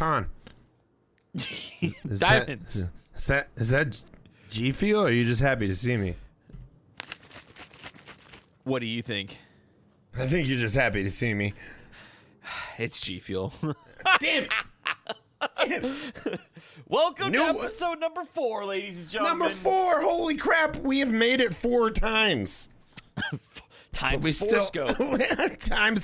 Catan? Diamonds. Is that G Fuel, or are you just happy to see me? What do you think? I think you're just happy to see me. It's G Fuel. Damn it! Damn. Welcome to episode number 4, ladies and gentlemen. Number 4! Holy crap! We have made it 4 times. Times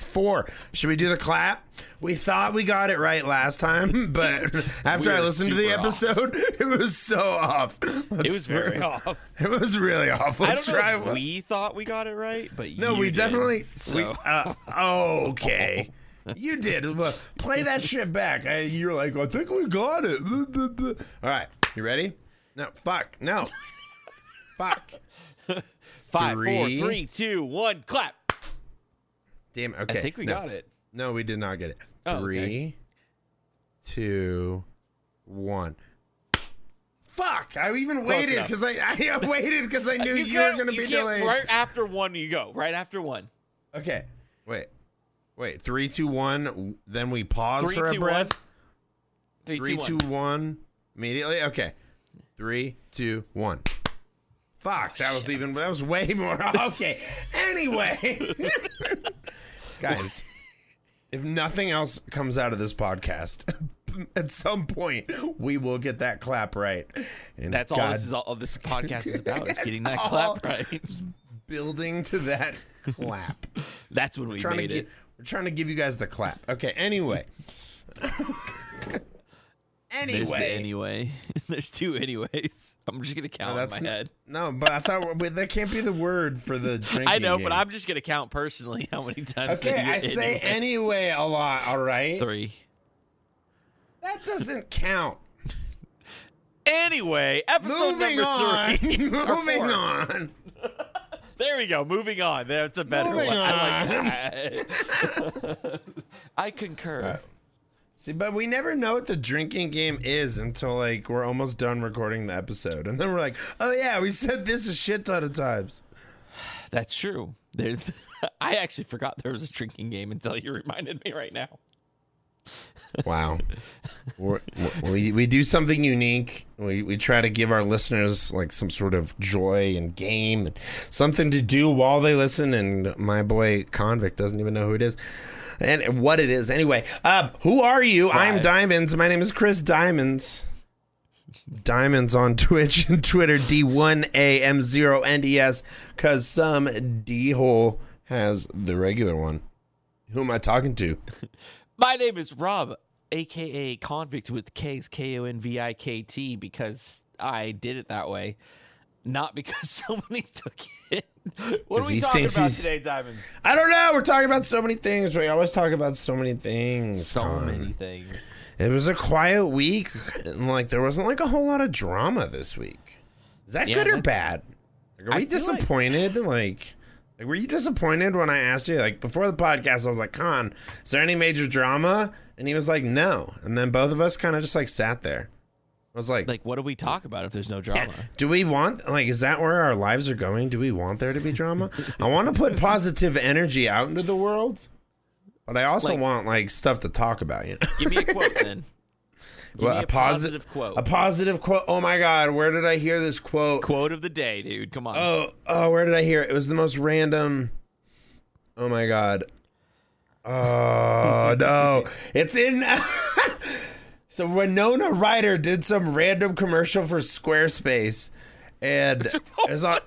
4. Should we do the clap? We thought we got it right last time, but after I listened to the episode, it was so off. It was very off. It was really off. Let's try. I don't know if we thought we got it right, but no, we definitely. Okay. You did. Play that shit back. You're like, I think we got it. All right. You ready? No. Fuck. No. Fuck. 5, 4, 3, 2, 1, clap. Damn. Okay. I think we got it. No, we did not get it. 3, 2, 1. Fuck! I even waited because I waited because I knew you were going to be delayed. Right after 1, you go. Right after 1. Okay. Wait. 3, 2, 1. Then we pause for a breath. 3, 2, 1. Immediately. Okay. 3, 2, 1. Fuck! Oh, that was way more. Okay. Anyway, guys, if nothing else comes out of this podcast, at some point we will get that clap right. And that's all this podcast is about, is getting that clap right. Building to that clap. That's when we made it. We're trying to give you guys the clap. Okay, anyway. There's the anyway. There's 2 anyways. I'm just going to count in my head. No, but I thought that can't be the word for the drinking. I know, but I'm just going to count personally how many times. Okay, I say anyway a lot, all right? 3. That doesn't count. Anyway, episode number 3. Moving on. There we go. Moving on. That's a better one. I like that. I concur. See, but we never know what the drinking game is until, like, we're almost done recording the episode. And then we're like, oh, yeah, we said this a shit ton of times. That's true. I actually forgot there was a drinking game until you reminded me right now. Wow. We do something unique. We try to give our listeners like some sort of joy and game and something to do while they listen. And my boy Convict doesn't even know who it is and what it is. Anyway, who are you? I'm Diamonds. My name is Chris Diamonds. Diamonds on Twitch and Twitter, D1AM0NDS, because some D-hole has the regular one. Who am I talking to? My name is Rob, a.k.a. Convict with K's, Konvikt, because I did it that way, not because somebody took it. What are we talking about today, Diamonds? I don't know. We're talking about so many things. We always talk about so many things. Many things. It was a quiet week, and like there wasn't like a whole lot of drama this week. Is that good or bad? Like, are we disappointed? Like, were you disappointed when I asked you, like, before the podcast, I was like, Con, is there any major drama? And he was like, no. And then both of us kind of just, like, sat there. I was like... Like, what do we talk about if there's no drama? Yeah. Do we want... Like, is that where our lives are going? Do we want there to be drama? I want to put positive energy out into the world, but I also want, like, stuff to talk about, you know? Give me a quote, then. Give me a positive quote. A positive quote. Oh my God, where did I hear this quote? Quote of the day, dude. Come on. Oh, where did I hear it? It was the most random. Oh my God. Oh no, it's in. So Winona Ryder did some random commercial for Squarespace, and it's on.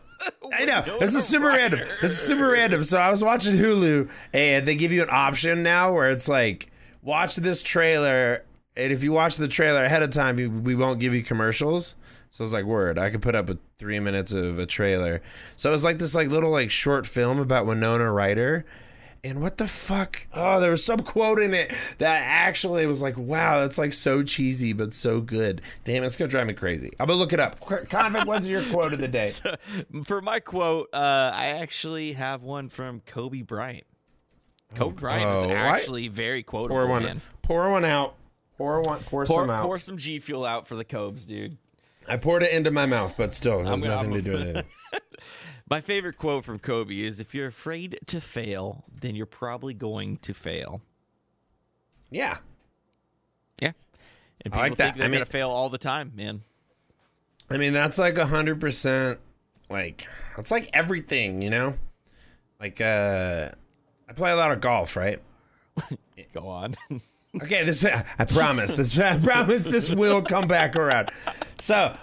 I know. This is super random. So I was watching Hulu, and they give you an option now where it's like, watch this trailer. And if you watch the trailer ahead of time, we won't give you commercials. So I was like, word, I could put up 3 minutes of a trailer. So it was like this like little like short film about Winona Ryder. And what the fuck? Oh, there was some quote in it that actually was like, wow, that's like so cheesy, but so good. Damn, it's going to drive me crazy. I'm going to look it up. Convict, what's your quote of the day? So, for my quote, I actually have one from Kobe Bryant. Kobe Bryant is actually very quotable. Pour one out. Pour some out. Pour some G Fuel out for the Cobes, dude. I poured it into my mouth, but still, it has nothing to do with it. My favorite quote from Kobe is, if you're afraid to fail, then you're probably going to fail. Yeah. Yeah. And people think they're going to fail all the time, man. I mean, that's like 100%. Like, that's like everything, you know? Like, I play a lot of golf, right? Go on. Okay, this I promise. This will come back around. So,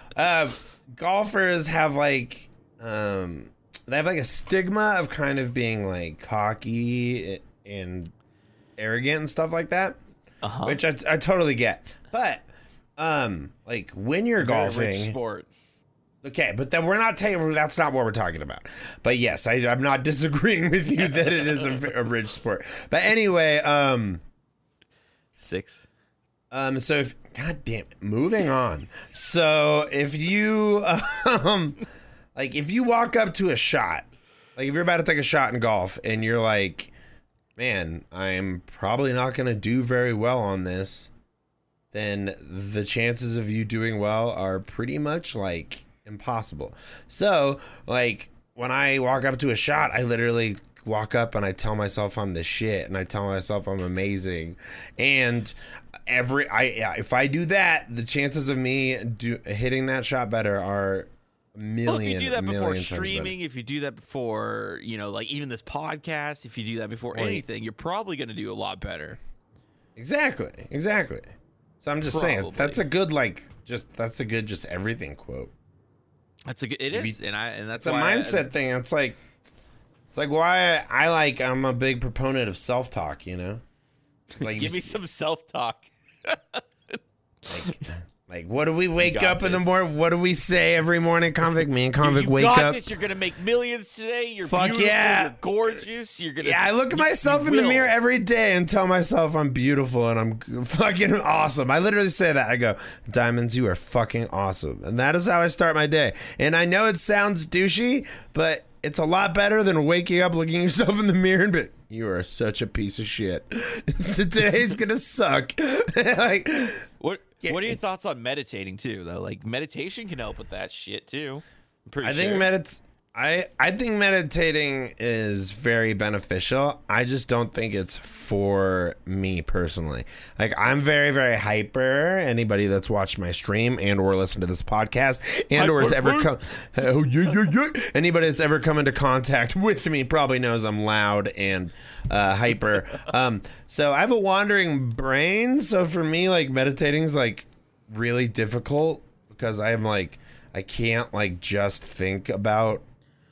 golfers have like, they have like a stigma of kind of being like cocky and arrogant and stuff like that, which I totally get. But, like when you're golfing, rich sport. Okay, but then we're not taking. That's not what we're talking about. But yes, I'm not disagreeing with you that it is a rich sport. But anyway, so if moving on. So if you like if you walk up to a shot, like if you're about to take a shot in golf and you're like, man, I'm probably not gonna do very well on this, then the chances of you doing well are pretty much like impossible. So like when I walk up to a shot, I literally walk up and I tell myself I'm the shit and I tell myself I'm amazing, and if I do that, the chances of me hitting that shot better are a million. Well, if you do that before streaming, if you do that before, you know, like even this podcast, if you do that before anything, you're probably going to do a lot better. Exactly. So I'm just saying that's a good just everything quote. That's a good. It is, and that's a mindset thing. It's like why I'm a big proponent of self-talk, you know? Like give me some self-talk. like what do we wake up in the morning? What do we say every morning, Convict? Me and Convict wake up. You got this. You're going to make millions today. You're beautiful. Yeah. You're gorgeous. You're going to. Yeah, I look at myself in the mirror every day and tell myself I'm beautiful and I'm fucking awesome. I literally say that. I go, Diamonds, you are fucking awesome. And that is how I start my day. And I know it sounds douchey, but it's a lot better than waking up, looking yourself in the mirror, and you are such a piece of shit. Today's gonna suck. What are your thoughts on meditating too, though? Like meditation can help with that shit too. I think meditating is very beneficial. I just don't think it's for me personally. Like I'm very, very hyper. Anybody that's watched my stream and or listened to this podcast and or has ever come, anybody that's ever come into contact with me probably knows I'm loud and hyper. So I have a wandering brain. So for me, like meditating is like really difficult because I'm like I can't like just think about.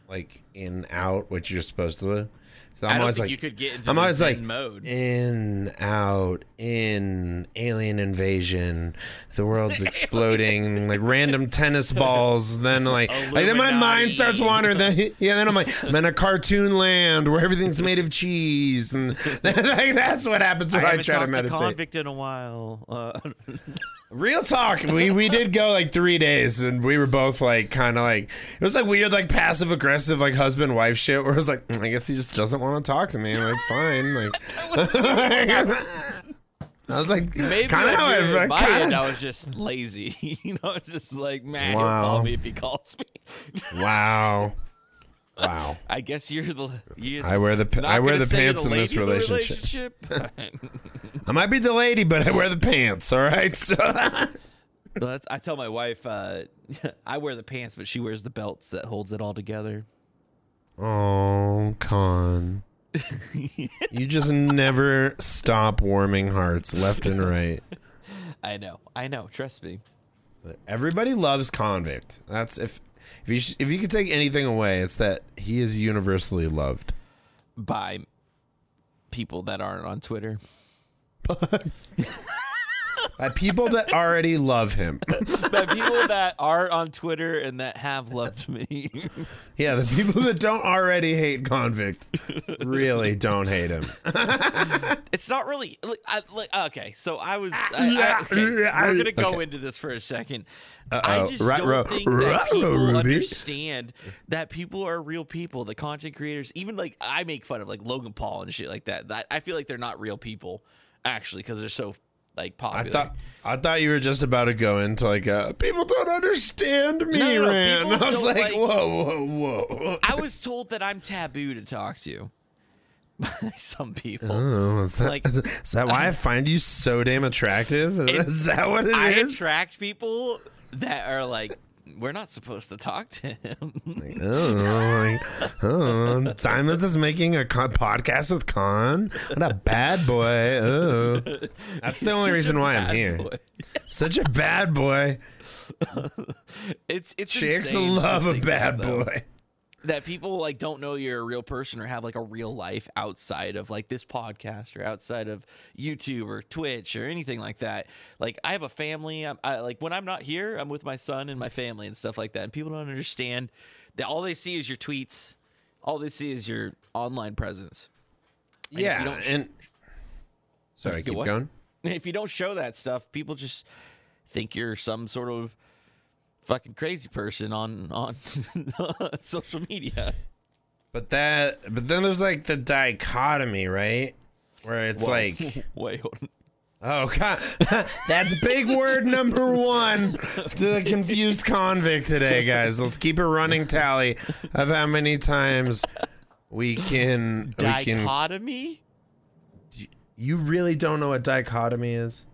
Like in out, which you're supposed to. So I'm always like, you could get into I'm always like mode. In out in alien invasion, the world's exploding like random tennis balls. Then then my mind starts wandering. Then I'm in a cartoon land where everything's made of cheese, and that's what happens when I try to meditate. I haven't talked to Convict in a while. Real talk, we did go like 3 days and we were both like kind of like it was like weird like passive aggressive like husband wife shit where it was like I guess he just doesn't want to talk to me. I'm like fine, like I was like maybe I was just lazy, you know, just like man, he'll call me if he calls me. Wow. I guess you're the. I wear the pants in this relationship. I might be the lady, but I wear the pants. All right. So I tell my wife I wear the pants, but she wears the belts that holds it all together. Oh, Con. You just never stop warming hearts left and right. I know. Trust me. Everybody loves Convict. That's if. If you could take anything away, it's that he is universally loved by people that aren't on Twitter. By people that already love him. By people that are on Twitter and that have loved me. Yeah, the people that don't already hate Convict really don't hate him. It's not really... we're going to go into this for a second. I just don't think that people understand that people are real people. The content creators, even like I make fun of like Logan Paul and shit like that. I feel like they're not real people, actually, because they're so... like popular. I thought you were just about to go into like people don't understand me, man. I was like whoa. I was told that I'm taboo to talk to. by some people. Oh, is that why I find you so damn attractive? Is that what it is? I attract people that are like, we're not supposed to talk to him. Diamonds is making a podcast with Khan. What a bad boy. Oh. That's the only reason why I'm here. Such a bad boy. It's chicks love a bad boy. That people like don't know you're a real person or have like a real life outside of like this podcast or outside of YouTube or Twitch or anything like that. Like I have a family. I like when I'm not here, I'm with my son and my family and stuff like that. And people don't understand that all they see is your tweets. All they see is your online presence. And yeah. Keep going. If you don't show that stuff, people just think you're some sort of fucking crazy person on social media. But then there's like the dichotomy, right? Where it's wait, hold on. Oh God, that's big word number one to the confused convict today, guys. Let's keep a running tally of how many times we can dichotomy. You really don't know what dichotomy is?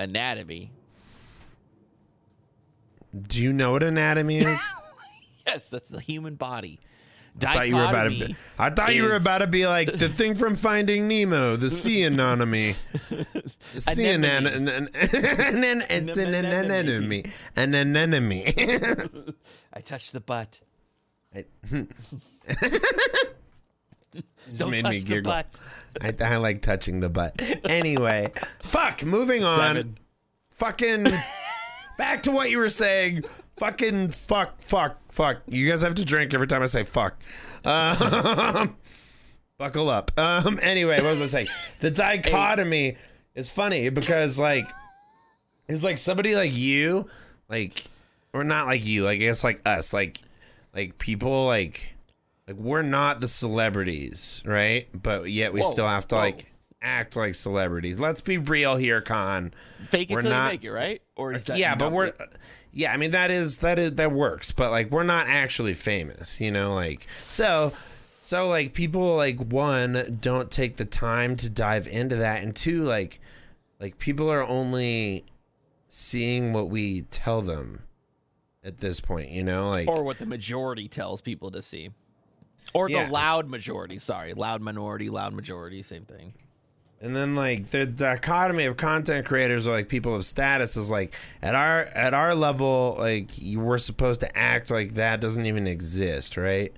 Anatomy. Do you know what anatomy is? Yes, that's the human body. I thought you were about to be like the thing from Finding Nemo, the sea anemone. An anemone. I touched the butt. Don't touch the butt. I like touching the butt. Anyway, fuck, moving on. Seven. Fucking... Back to what you were saying. Fucking fuck. You guys have to drink every time I say fuck. Buckle up. Anyway, what was I saying? The dichotomy is funny because like it's like somebody like you, like or not like you, like I guess like us, like people like we're not the celebrities, right? But yet we still have to like act like celebrities. Let's be real here, Con. Fake it till you make it, right? Or is that I mean that works, but like we're not actually famous, you know, like so like people like one don't take the time to dive into that, and two like people are only seeing what we tell them at this point, you know, like or what the majority tells people to see. Or the loud majority, sorry, loud minority, loud majority, same thing. And then like the dichotomy of content creators or like people of status is like at our level, like we're supposed to act like that doesn't even exist, right?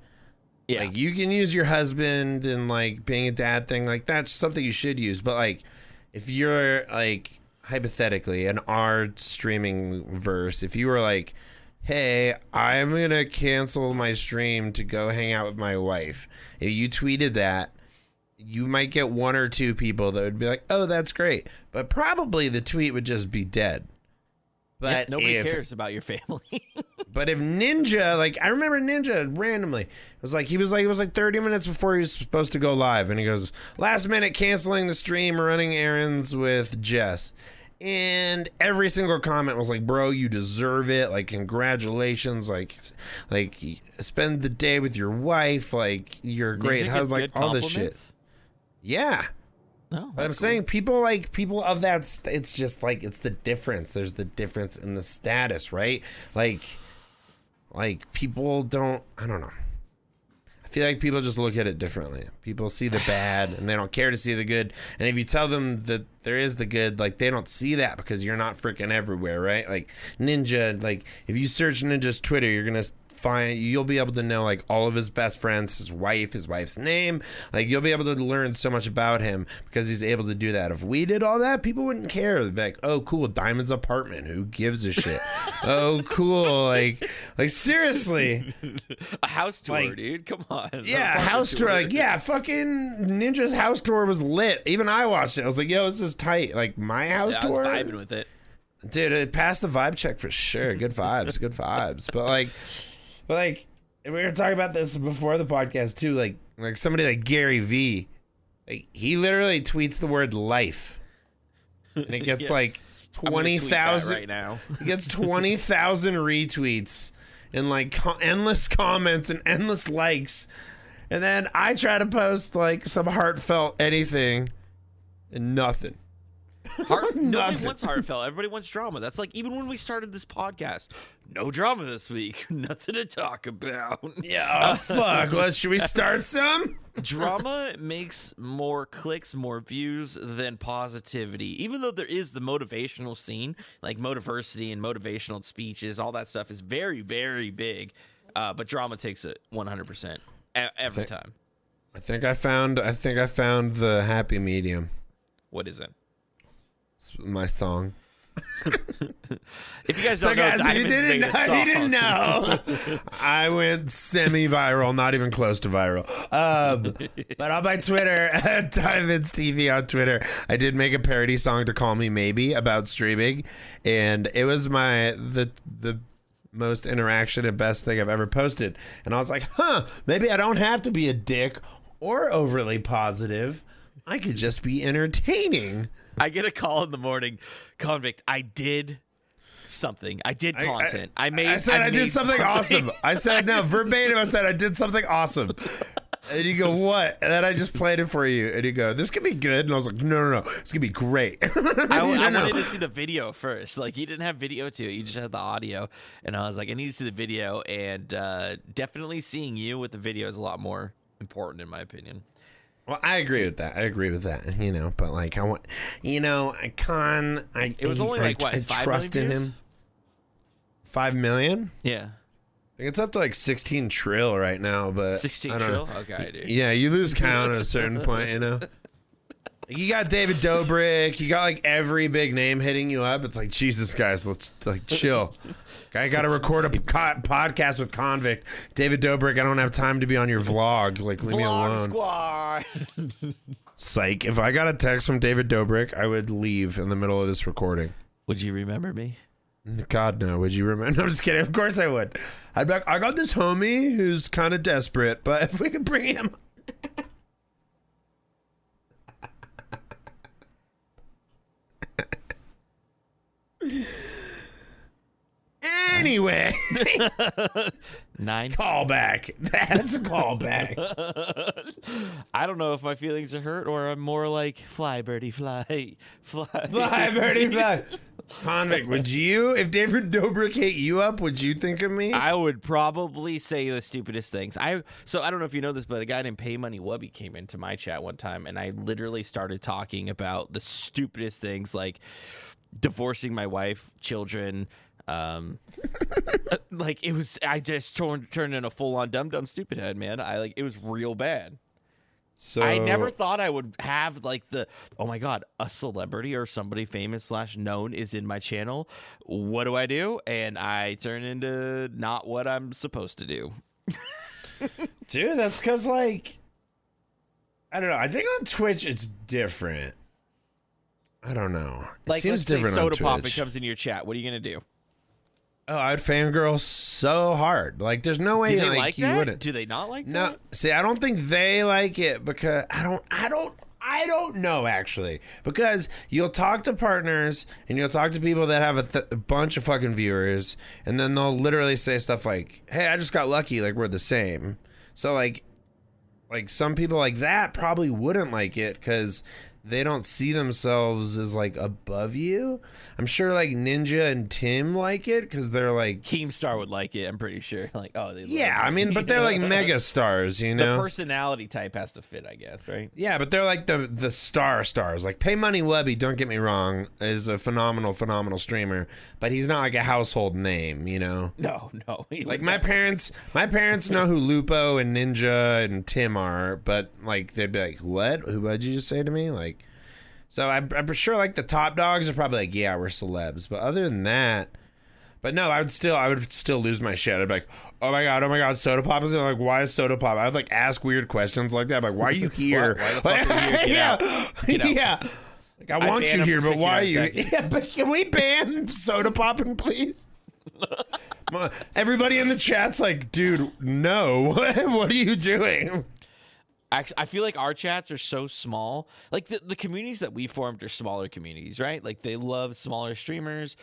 Yeah. Like you can use your husband and like being a dad thing, like that's something you should use. But like if you're like hypothetically in our streaming verse, if you were like, hey, I'm gonna cancel my stream to go hang out with my wife, if you tweeted that, you might get one or two people that would be like, oh, that's great. But probably the tweet would just be dead. But nobody cares about your family. But if Ninja, like I remember Ninja randomly, it was like it was like 30 minutes before he was supposed to go live, and he goes, last minute canceling the stream, running errands with Jess. And every single comment was like, bro, you deserve it. Like, congratulations. Like spend the day with your wife. Like, you're great. How's like all this shit? Yeah. Oh, but I'm saying people of that, it's just like, it's the difference. There's the difference in the status, right? Like people don't, I don't know. I feel like people just look at it differently. People see the bad and they don't care to see the good. And if you tell them that there is the good, like they don't see that because you're not freaking everywhere, right? Like Ninja, like if you search Ninja's Twitter, you're going to find, you'll be able to know like all of his best friends, his wife, his wife's name. Like you'll be able to learn so much about him because he's able to do that. If we did all that, people wouldn't care. They'd be like, oh cool, Diamond's apartment, who gives a shit? Oh cool, like seriously, a house tour, like, dude, come on. Yeah, house tour, like yeah, fucking Ninja's house tour was lit. Even I watched it. I was like, yo, this is tight. Like my house tour, I was vibing with it, dude. It passed the vibe check for sure. Good vibes. But and we were talking about this before the podcast too, like somebody like Gary V, like he literally tweets the word life, and it gets like 20,000 right now. It gets 20,000 retweets and like endless comments and endless likes. And then I try to post like some heartfelt anything and nothing. Nobody wants heartfelt. Everybody wants drama. That's like even when we started this podcast. No drama this week. Nothing to talk about. Yeah. Oh, fuck. Should we start some? Drama makes more clicks, more views than positivity. Even though there is the motivational scene, like motiversity and motivational speeches, all that stuff is very, very big. But drama takes it 100% every time. I think I found the happy medium. What is it? My song. If you guys don't know, you didn't know. I went semi-viral, not even close to viral. But on my Twitter, Diamonds TV on Twitter, I did make a parody song to "Call Me Maybe" about streaming, and it was the most interaction and best thing I've ever posted. And I was like, maybe I don't have to be a dick or overly positive. I could just be entertaining. I get a call in the morning, Convict, I did something. I did content. I said I did something awesome. I said, no, verbatim, I said I did something awesome. And you go, what? And then I just played it for you. And you go, this could be good. And I was like, no. It's going to be great. I wanted to see the video first. Like, you didn't have video to it. You just had the audio. And I was like, I need to see the video. And definitely seeing you with the video is a lot more important, in my opinion. Well, I agree with that, you know, but like, I want, you know, I trusted him. 5 million? Yeah. I think it's up to like 16 trill right now, but 16 trill? Okay, dude. Yeah, you lose count at a certain point, you know. You got David Dobrik, you got like every big name hitting you up. It's like, Jesus, guys, let's like chill. I got to record a podcast with Convict. David Dobrik, I don't have time to be on your vlog. Like, leave me alone. Vlog squad. Psych. If I got a text from David Dobrik, I would leave in the middle of this recording. Would you remember me? God, no. Would you remember? No, I'm just kidding. Of course I would. I'd be like, I got this homie who's kind of desperate, but if we could bring him... Anyway, callback. That's a callback. I don't know if my feelings are hurt or I'm more like fly, birdie, fly, fly, fly, birdie, fly. Convict, would you, if David Dobrik hit you up, would you think of me? I would probably say the stupidest things. So I don't know if you know this, but a guy named Pay Money Wubby came into my chat one time, and I literally started talking about the stupidest things, like divorcing my wife, children. Like it was, I just turned in a full-on dumb stupid head, man. It was real bad. So I never thought I would have like the, oh my God, a celebrity or somebody famous / known is in my channel. What do I do? And I turn into not what I'm supposed to do. Dude, that's because like, I don't know. I think on Twitch it's different. I don't know. It seems different on Twitch. Soda Poppin comes into your chat. What are you gonna do? Oh, I'd fangirl so hard. Like, there's no way like you wouldn't. Do they not like that? No. See, I don't think they like it because I don't know actually. Because you'll talk to partners and you'll talk to people that have a bunch of fucking viewers, and then they'll literally say stuff like, "Hey, I just got lucky. Like we're the same." So like some people like that probably wouldn't like it because they don't see themselves as like above you. I'm sure like Ninja and Tim like it because they're like Keemstar would like it. I'm pretty sure. Like, oh, they yeah. I mean, but they're like mega stars, you know. The personality type has to fit, I guess, right? Yeah, but they're like the stars. Like Pay Money Wubby, don't get me wrong, is a phenomenal streamer, but he's not like a household name, you know. No. Like my parents know who Lupo and Ninja and Tim are, but like they'd be like, "What? What'd you just say to me?" Like. So I'm sure like the top dogs are probably like, yeah, we're celebs. But other than that, but no, I would still lose my shit. I'd be like, oh my God, Soda Pop is like, why is Soda Pop? I'd like ask weird questions like that. I'm like, why are you here? why are you here? Get out. Like, I want you here, but why are you? Yeah, but can we ban Soda Poppin', please? Everybody in the chat's like, dude, no, what are you doing? I feel like our chats are so small. Like the communities that we formed are smaller communities, right? Like they love smaller streamers.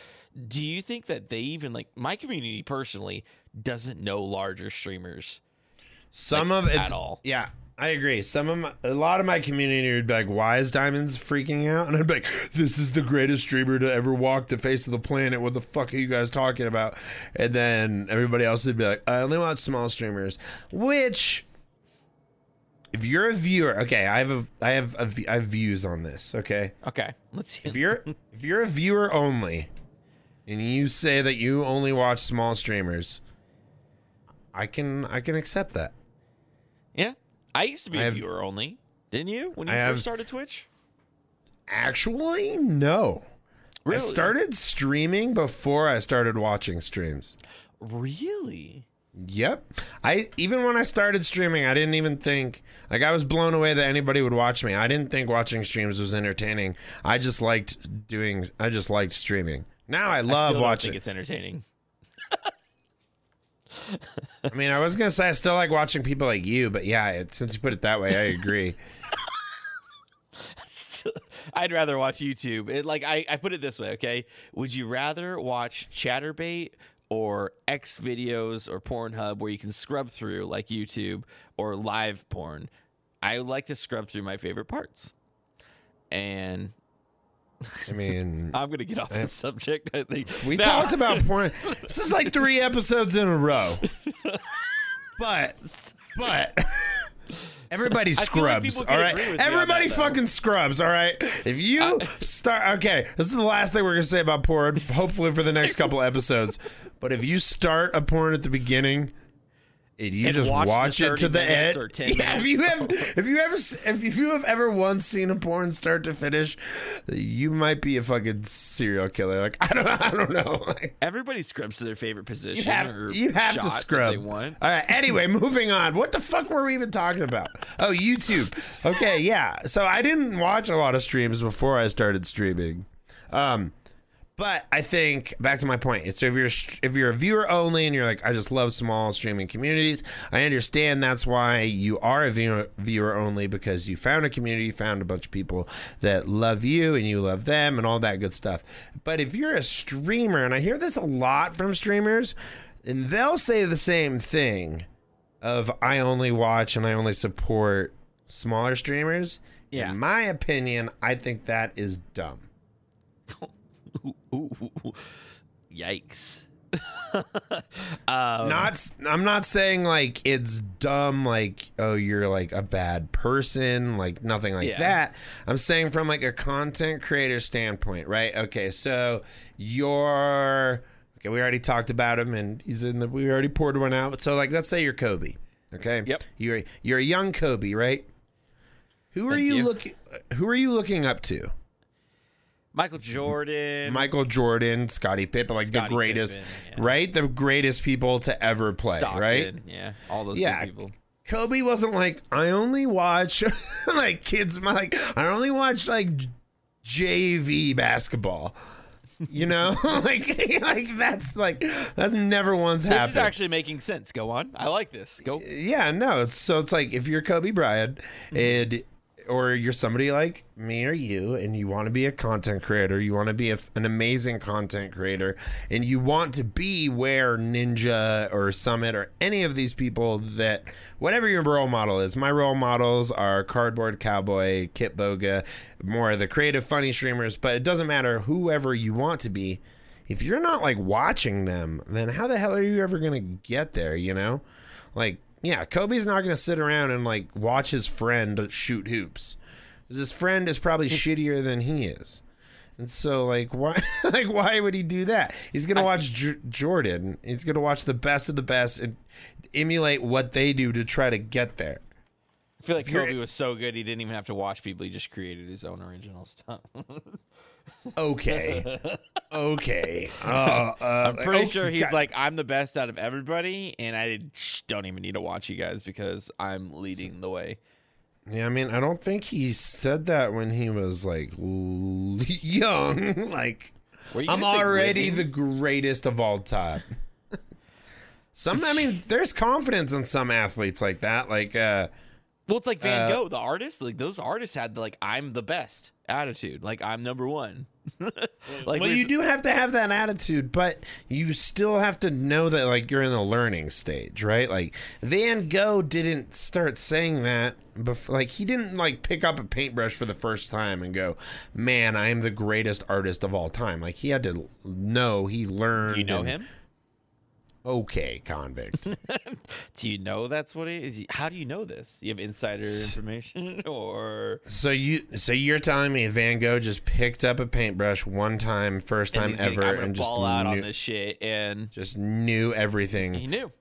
Do you think that they even like my community personally doesn't know larger streamers? Some of it at all. Yeah, I agree. A lot of my community would be like, "Why is Diamonds freaking out?" And I'd be like, "This is the greatest streamer to ever walk the face of the planet. What the fuck are you guys talking about?" And then everybody else would be like, "I only watch small streamers," which. If you're a viewer, okay, I have views on this, okay? Okay, let's see. If you're a viewer only, and you say that you only watch small streamers, I can accept that. Yeah, I used to be a viewer only, didn't you? When you first started Twitch? Actually, no. Really? I started streaming before I started watching streams. Really? Yep. Even when I started streaming, I didn't even think, like, I was blown away that anybody would watch me. I didn't think watching streams was entertaining. I just liked streaming. Now I love watching. I still don't think it's entertaining. I mean, I was going to say I still like watching people like you, but yeah, since you put it that way, I agree. I'd rather watch YouTube. I put it this way, okay? Would you rather watch Chatterbait or X videos or Pornhub where you can scrub through like YouTube or live porn? I like to scrub through my favorite parts. And I mean, I'm gonna get off this subject. I think we talked about porn. This is like 3 episodes in a row. But everybody scrubs, all right? Everybody fucking scrubs, all right? If you start... Okay, this is the last thing we're going to say about porn, hopefully for the next couple episodes. But if you start a porn at the beginning... You just watch it to the end. Yeah, if you have ever once seen a porn start to finish, you might be a fucking serial killer. Like I don't know. Like, everybody scrubs to their favorite position. You have to scrub. They want. All right. Anyway, moving on. What the fuck were we even talking about? Oh, YouTube. Okay, yeah. So I didn't watch a lot of streams before I started streaming. But I think, back to my point, so if you're a viewer only and you're like, I just love small streaming communities, I understand that's why you are a viewer only, because you found a community, you found a bunch of people that love you and you love them and all that good stuff. But if you're a streamer, and I hear this a lot from streamers, and they'll say the same thing of I only watch and I only support smaller streamers. Yeah. In my opinion, I think that is dumb. Ooh. Yikes. I'm not saying like it's dumb, like, oh, you're like a bad person, like nothing like that. I'm saying from like a content creator standpoint, right? Okay, so we already talked about him, and we already poured one out. So like, let's say you're Kobe, okay? Yep. You're a young Kobe, right? Who are you looking up to? Michael Jordan, Scottie Pippen, like Scottie, the greatest, Pippen, yeah. Right? The greatest people to ever play, Stockton, right? Yeah, all those good people. Kobe wasn't like, I only watch like kids, like I only watch like JV basketball. You know, that's never once happened. This is actually making sense. Go on, I like this. Go. Yeah, no, it's like if you're Kobe Bryant and. Or you're somebody like me or you, and you want to be a content creator, you want to be an amazing content creator, and you want to be where Ninja or Summit or any of these people that, whatever your role model is. My role models are Cardboard Cowboy, Kit Boga, more of the creative funny streamers, but it doesn't matter whoever you want to be. If you're not like watching them, then how the hell are you ever going to get there, you know? Like, yeah, Kobe's not going to sit around and, like, watch his friend shoot hoops. Because his friend is probably shittier than he is. And so, like, why why would he do that? He's going to watch Jordan. He's going to watch the best of the best and emulate what they do to try to get there. I feel like Kobe was so good he didn't even have to watch people. He just created his own original stuff. Okay. I'm pretty sure he's like, I'm the best out of everybody, and I don't even need to watch you guys because I'm leading the way. Yeah, I mean, I don't think he said that when he was like young. Like, I'm already the greatest of all time. There's confidence in some athletes like that. Like, Well, it's like Van Gogh, the artist. Like those artists had the, like, I'm the best attitude. Like, I'm number one. Like, well, you do have to have that attitude, but you still have to know that, like, you're in the learning stage, right? Like, Van Gogh didn't start saying that before. Like, he didn't, like, pick up a paintbrush for the first time and go, man, I am the greatest artist of all time. Like, he had to know, he learned. Do you know him? Okay, Convict. Do you know that's what it is? How do you know this? You have insider information, or so you're telling me Van Gogh just picked up a paintbrush one time, first time ever, and just ball out on this shit, and just knew everything. He knew.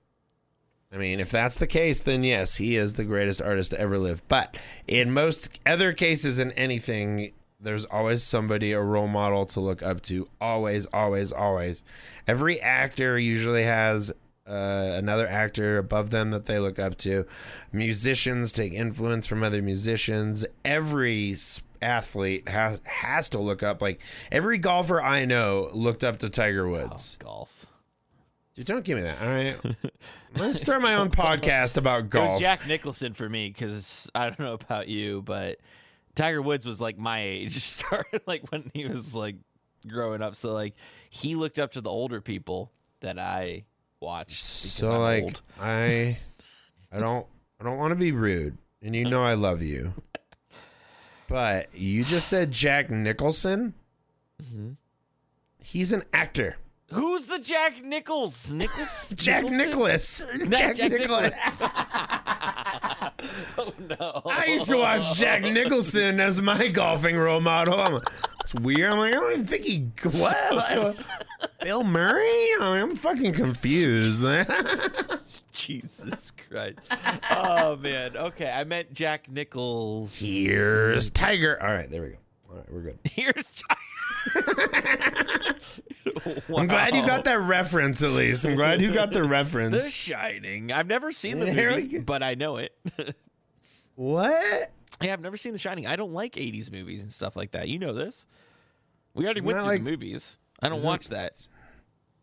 I mean, if that's the case, then yes, he is the greatest artist to ever live. But in most other cases, in anything, there's always somebody, a role model to look up to. Always, always, always. Every actor usually has another actor above them that they look up to. Musicians take influence from other musicians. Every athlete has to look up. Like, every golfer I know looked up to Tiger Woods. Oh, golf. Dude, don't give me that, all right? Let's start my own podcast about golf. It was Jack Nicklaus for me, because I don't know about you, but Tiger Woods was like my age, started like when he was like growing up. So like he looked up to the older people that I watched. So I'm like old. I don't want to be rude, and you know I love you, but you just said Jack Nicholson. Mm-hmm. He's an actor. Who's the Jack Nicklaus? Jack Nicklaus. Jack Nicklaus. Oh, no. I used to watch Jack Nicholson as my golfing role model. It's weird. I'm like, I don't even think he... What? Bill Murray? I'm fucking confused. Jesus Christ. Oh, man. Okay, I meant Jack Nicklaus. Here's Tiger. All right, there we go. All right, we're good. Here's Tiger. Wow. I'm glad you got that reference, at least. I'm glad you got the reference. The Shining. I've never seen the movie, but I know it. What? Yeah, I've never seen The Shining. I don't like 80s movies and stuff like that. You know this. We already went through the movies. I don't watch that.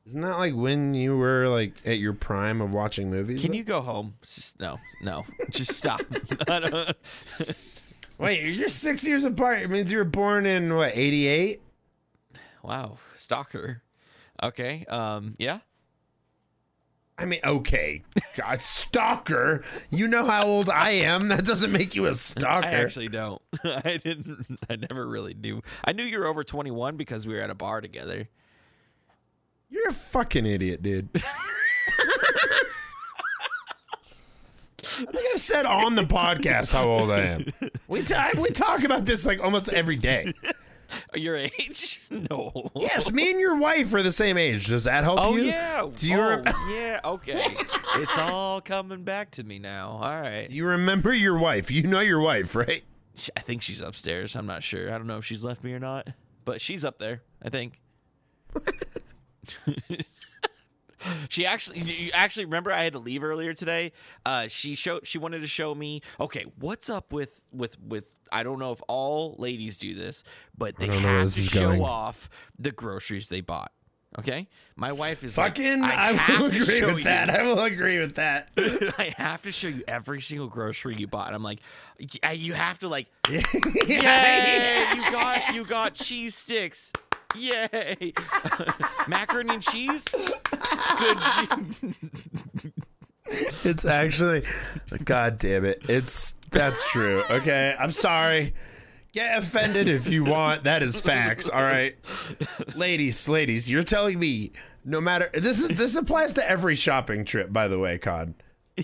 Isn't that like when you were like at your prime of watching movies? Can you go home? No. Just stop. I don't... Wait, you're 6 years apart. It means you were born in, what, 88? Wow. Stalker. Okay. Yeah. I mean, okay. God, stalker. You know how old I am. That doesn't make you a stalker. I actually don't. I never really knew. I knew you were over 21 because we were at a bar together. You're a fucking idiot, dude. I think I've said on the podcast how old I am. We talk about this like almost every day. Your age? No. Yes, me and your wife are the same age. Does that help you? Yeah. Do you yeah. Okay. It's all coming back to me now. All right. You remember your wife. You know your wife, right? I think she's upstairs. I'm not sure. I don't know if she's left me or not, but she's up there, I think. She actually, remember I had to leave earlier today. She wanted to show me, okay, what's up with I don't know if all ladies do this, but they have to show off the groceries they bought. Okay, my wife is fucking. Like, I will agree with that. I have to show you every single grocery you bought. And I'm like, you have to like, yeah, you got cheese sticks. Yay. Macaroni and cheese. Good. It's actually, god damn it, that's true. Okay, I'm sorry. Get offended if you want. That is facts. All right, ladies, you're telling me, no matter, this applies to every shopping trip, by the way, Con.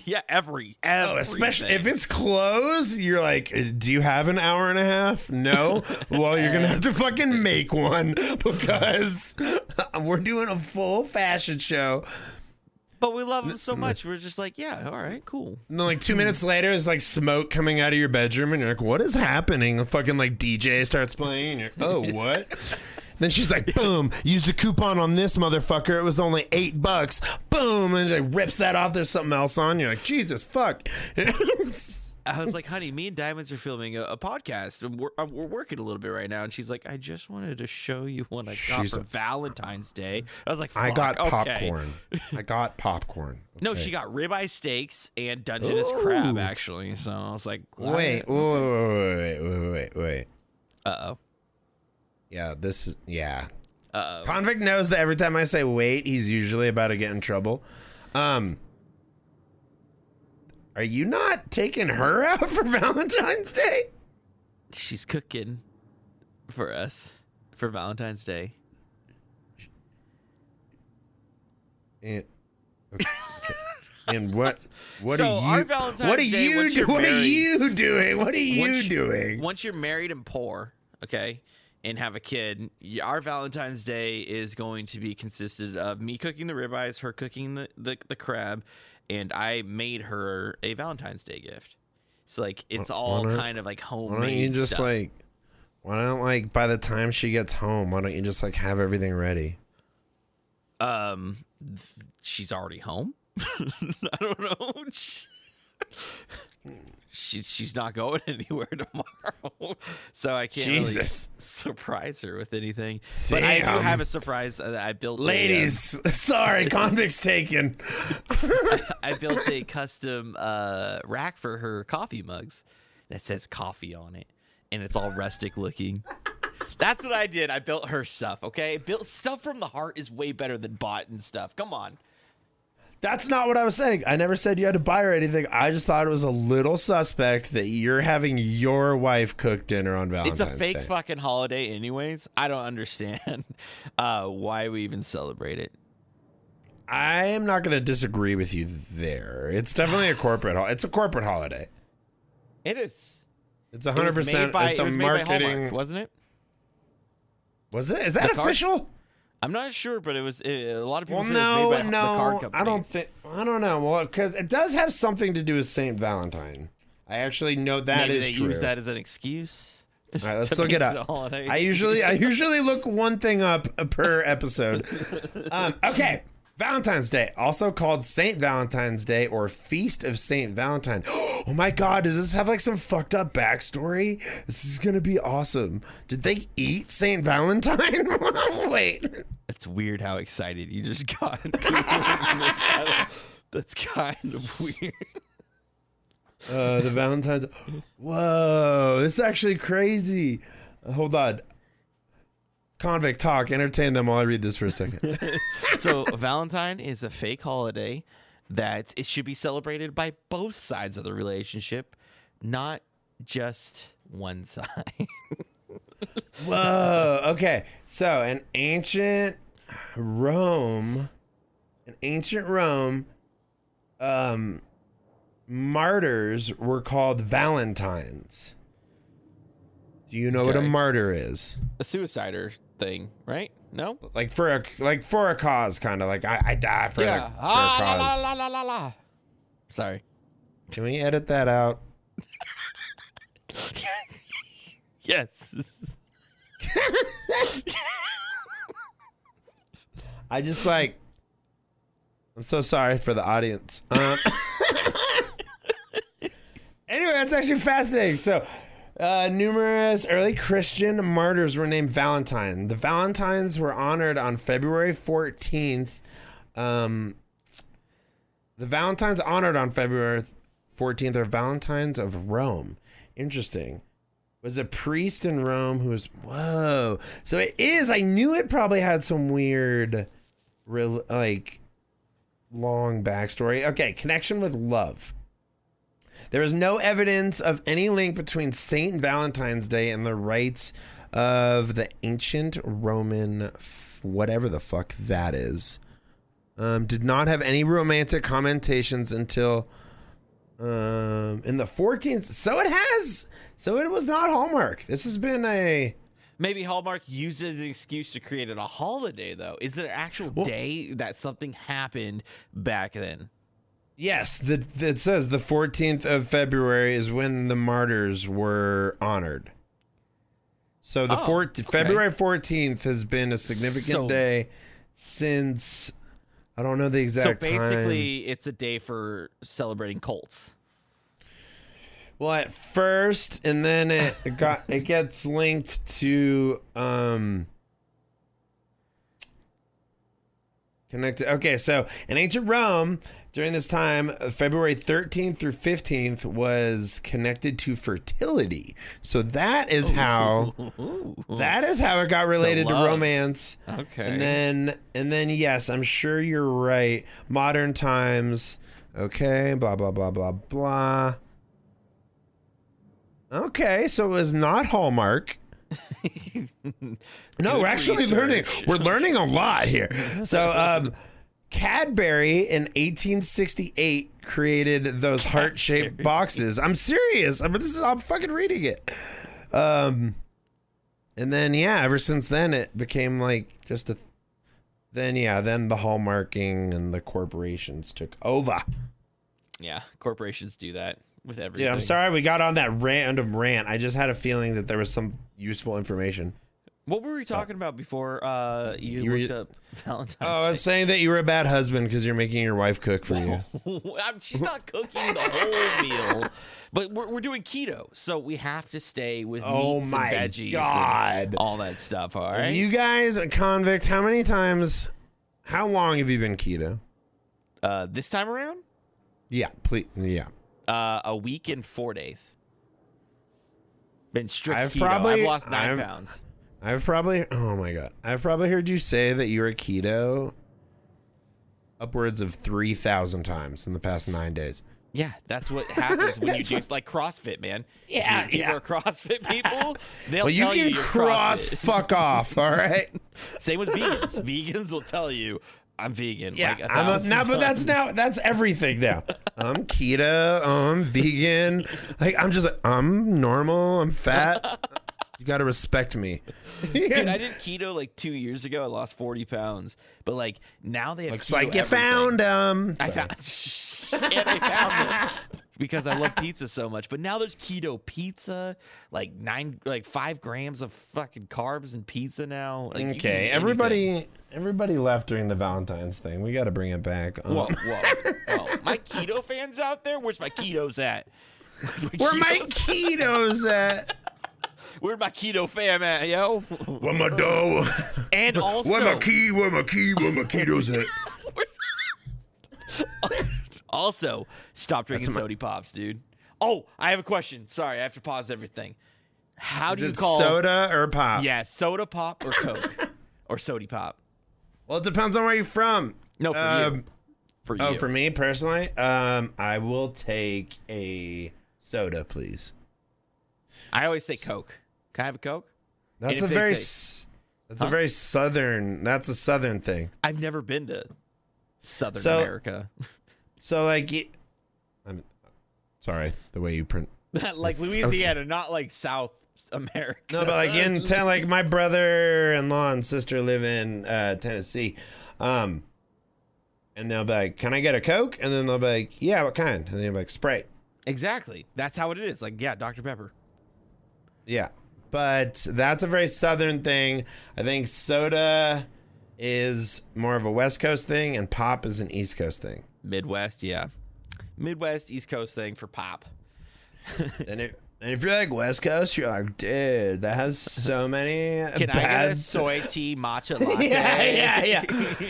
Yeah, every especially if it's clothes, you're like, do you have an hour and a half? No. Well, you're going to have to fucking make one because we're doing a full fashion show. But we love them so much. We're just like, yeah, all right, cool. And then like 2 minutes later, it's like smoke coming out of your bedroom. And you're like, what is happening? The fucking like DJ starts playing. And you're like, oh, what? Then she's like, boom, use the coupon on this motherfucker. It was only $8. Boom. And she like, rips that off. There's something else on. You're like, Jesus, fuck. I was like, honey, me and Diamonds are filming a podcast, and we're working a little bit right now. And she's like, I just wanted to show you what I got for Valentine's Day. I was like, fuck, I got popcorn. I got popcorn. Okay. No, she got ribeye steaks and Dungeness crab, actually. So I was like, wait. Uh-oh. Yeah, this is, yeah. Uh-oh. Convict knows that every time I say wait, he's usually about to get in trouble. Are you not taking her out for Valentine's Day? She's cooking for us for Valentine's Day. And, okay. And what are you doing? Once you're married and poor, okay, and have a kid, our Valentine's Day is going to be consisted of me cooking the ribeyes, her cooking the crab. And I made her a Valentine's Day gift. So like it's all kind of like homemade. Why don't you just stuff. Like why don't like by the time she gets home, why don't you just like have everything ready? She's already home. I don't know. She's not going anywhere tomorrow. So I can't really surprise her with anything. Damn. But I do have a surprise that I built. Ladies, sorry, Convict's taken. I built a custom rack for her coffee mugs that says coffee on it. And it's all rustic looking. That's what I did. I built her stuff, okay? Built stuff from the heart is way better than bought and stuff. Come on. That's not what I was saying. I never said you had to buy her anything. I just thought it was a little suspect that you're having your wife cook dinner on Valentine's Day. It's a fake fucking holiday anyways. I don't understand why we even celebrate it. I am not going to disagree with you there. It's definitely a corporate holiday. It's a corporate holiday. It is. It's 100%. It's a marketing. Wasn't it? Was it? Is that official? I'm not sure, but it was a lot of people said it was made by the card companies. I don't know. Well, because it does have something to do with Saint Valentine. I actually know that is true. Maybe they use that as an excuse. All right, let's look it up. I usually look one thing up per episode. Okay, Valentine's Day, also called Saint Valentine's Day or Feast of Saint Valentine. Oh my God, does this have like some fucked up backstory? This is gonna be awesome. Did they eat Saint Valentine? Wait. It's weird how excited you just got. That's kind of weird. The Valentine's. Whoa, this is actually crazy. Hold on. Convict talk. Entertain them while I read this for a second. So Valentine is a fake holiday that it should be celebrated by both sides of the relationship, not just one side. Whoa. Okay. So in ancient Rome, martyrs were called Valentines. Do you know what a martyr is? A suicider thing, right? No? Like for a cause, kind of. Like, I die for, yeah. For a cause. La. Sorry. Can we edit that out? Yes. I just like... I'm so sorry for the audience. Anyway, that's actually fascinating. So... numerous early Christian martyrs were named Valentine. The Valentines were honored on February 14th. The Valentines honored on February 14th are Valentines of Rome. Interesting. Was a priest in Rome who was, whoa. So it is, I knew it probably had some weird, like, long backstory. Okay, connection with love. There is no evidence of any link between Saint Valentine's Day and the rites of the ancient Roman, whatever the fuck that is. Did not have any romantic commentations until in the 14th. So it was not Hallmark. This has been a... Maybe Hallmark uses an excuse to create a holiday, though. Is there an actual day that something happened back then? Yes, it says the 14th of February is when the martyrs were honored. So the February 14th has been a significant day since, I don't know the exact time. So basically, it's a day for celebrating cults. Well, at first, and then it gets linked to connected. Okay, so in ancient Rome, during this time, February 13th through 15th was connected to fertility. So that is how it got related to romance. Okay. And then yes, I'm sure you're right. Modern times. Okay, blah blah blah blah blah. Okay, so it was not Hallmark. No, we're actually learning. We're learning a lot here. So, Cadbury in 1868 created those heart-shaped boxes. I'm serious. I'm fucking reading it. And then yeah, ever since then it became like just a. Then the hallmarking and the corporations took over. Yeah, corporations do that with everything. Dude, I'm sorry we got on that random rant. I just had a feeling that there was some useful information. What were we talking about before you looked up Valentine's Day? Oh, I was saying that you were a bad husband because you're making your wife cook for you. She's not cooking the whole meal. But we're doing keto, so we have to stay with meats and veggies and all that stuff, all right? You guys, a convict, how long have you been keto? This time around? Yeah, please. Yeah. A week and 4 days. Been strict keto. I've lost 9 pounds. I've probably heard you say that you're a keto upwards of 3,000 times in the past 9 days. Yeah, that's what happens when you do like CrossFit, man. Yeah, people are CrossFit people. They'll tell you you're CrossFit. Fuck off, all right? Same with vegans. Vegans will tell you, I'm vegan. Yeah, like that's everything now. I'm keto, I'm vegan. Like I'm just I'm normal, I'm fat. You gotta respect me. Dude, I did keto like 2 years ago. I lost 40 pounds, but like now they have looks keto like you everything. Found them. I found them because I love pizza so much. But now there's keto pizza, like 5 grams of fucking carbs in pizza now. Like, okay, everybody left during the Valentine's thing. We got to bring it back. Whoa, my keto fans out there, where's my ketos at? Where my keto fam at, yo? Where my dough? And also, where my ketos at? Also, stop drinking soda pops, dude. Oh, I have a question. Sorry, I have to pause everything. How do you call soda or pop? Yeah, soda pop or Coke or soda pop. Well, it depends on where you're from. No, for you. Oh, for me personally, I will take a soda, please. I always say Coke. Can I have a Coke? That's a Southern thing. I've never been to Southern America. So like, I'm sorry the way you print that, like Louisiana, okay. Not like South America. No, but like like my brother-in-law and sister live in Tennessee, and they'll be like, "Can I get a Coke?" And then they'll be like, "Yeah, what kind?" And then they'll be like, "Sprite." Exactly. That's how it is. Like, yeah, Dr. Pepper. Yeah, but that's a very Southern thing. I think soda is more of a West Coast thing, and pop is an East Coast thing. Midwest, yeah. Midwest, East Coast thing for pop. And if you're like West Coast, you're like, dude, that has so many I get a soy tea matcha latte? Yeah.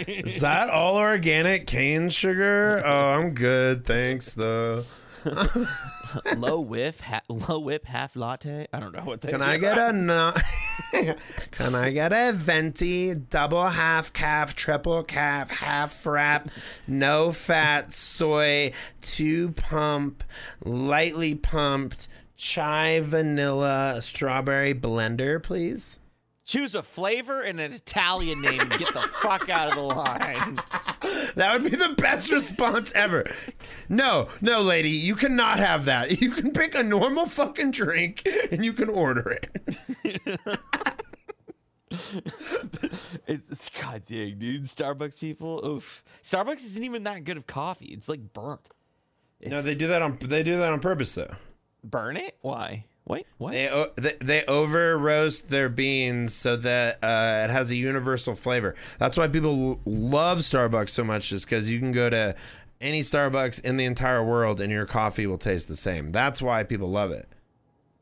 Is that all organic cane sugar? Oh, I'm good, thanks, though. Low whip, half latte. I don't know what they can do. Can I get a venti, double half calf, triple calf, half wrap, no fat, soy, 2 pump, lightly pumped, chai vanilla, strawberry blender, please? Choose a flavor and an Italian name and get the fuck out of the line. That would be the best response ever. No, lady, you cannot have that. You can pick a normal fucking drink and you can order it. It's goddamn, dude. Starbucks people, oof. Starbucks isn't even that good of coffee. It's like burnt. No, they do that on purpose though. Burn it? Why? What? They over roast their beans so that it has a universal flavor. That's why people love Starbucks so much, is because you can go to any Starbucks in the entire world and your coffee will taste the same. That's why people love it.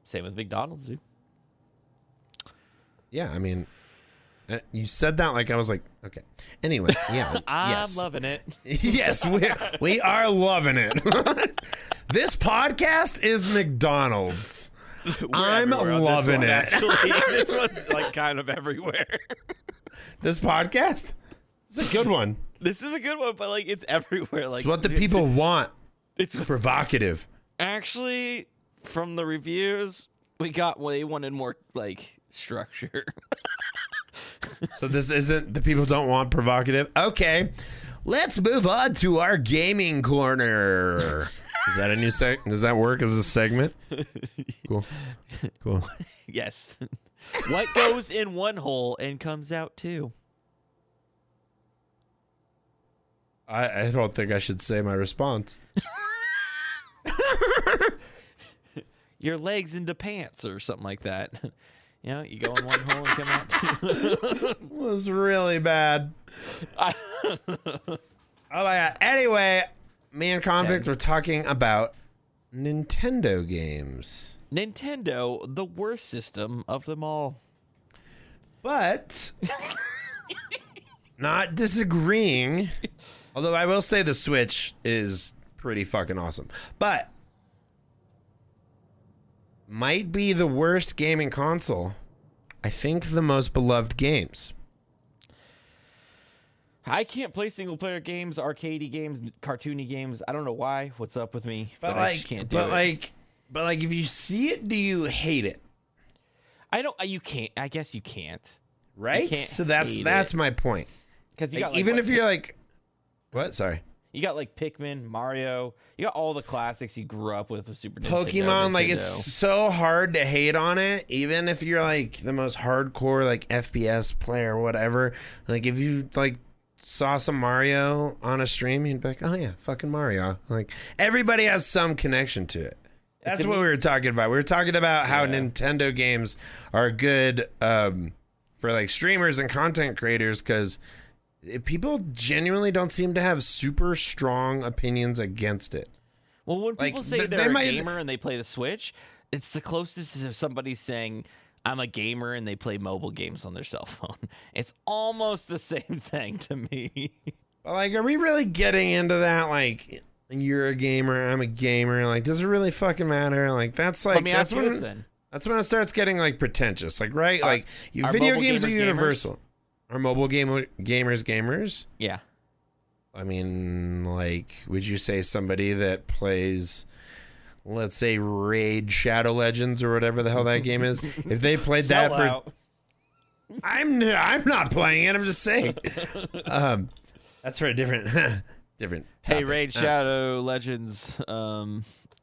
Same with McDonald's, dude. Yeah, I mean, you said that like I was like, okay. Anyway, yeah. I'm loving it. Yes, we are loving it. This podcast is McDonald's. I'm loving it. Actually, this one's like kind of everywhere. This podcast? It's a good one. This is a good one, but like it's everywhere. Like, it's what the people want. It's provocative. Actually, from the reviews, we got they wanted more like structure. So this isn't the people don't want provocative. Okay, let's move on to our gaming corner. Is that a new segment? Does that work as a segment? Cool. Cool. Yes. What goes in one hole and comes out two? I don't think I should say my response. Your legs into pants or something like that. You know, you go in one hole and come out two. Was really bad. Oh, my God. Anyway, me and Convict were talking about Nintendo games. Nintendo, the worst system of them all. But not disagreeing. Although I will say the Switch is pretty fucking awesome. But might be the worst gaming console. I think the most beloved games. I can't play single-player games, arcadey games, cartoony games. I don't know why. What's up with me? But like, I just can't do it. But like, if you see it, do you hate it? I don't. You can't. I guess you can't. Right. You can't so that's my point. Because like, even if you're like, what? Sorry. You got like Pikmin, Mario. You got all the classics you grew up with Super Nintendo. Pokemon, like it's so hard to hate on it, even if you're like the most hardcore like FPS player, or whatever. Like if you like. Saw some Mario on a stream, you'd be like, oh yeah, fucking Mario. Like everybody has some connection to it. That's what we were talking about. We were talking about how Nintendo games are good for like streamers and content creators because people genuinely don't seem to have super strong opinions against it. Well, when people like, say they're a gamer and they play the Switch, it's the closest of somebody saying I'm a gamer and they play mobile games on their cell phone. It's almost the same thing to me. Like, are we really getting into that? Like, you're a gamer, I'm a gamer. Like, does it really fucking matter? Like, that's like, that's when it starts getting like pretentious. Like, right? Like, video games are universal. Are mobile gamers gamers? Yeah. I mean, like, would you say somebody that plays, let's say, Raid Shadow Legends or whatever the hell that game is, if they played that for out. I'm not playing it, I'm just saying. That's for a different topic. Hey, Raid Shadow Legends.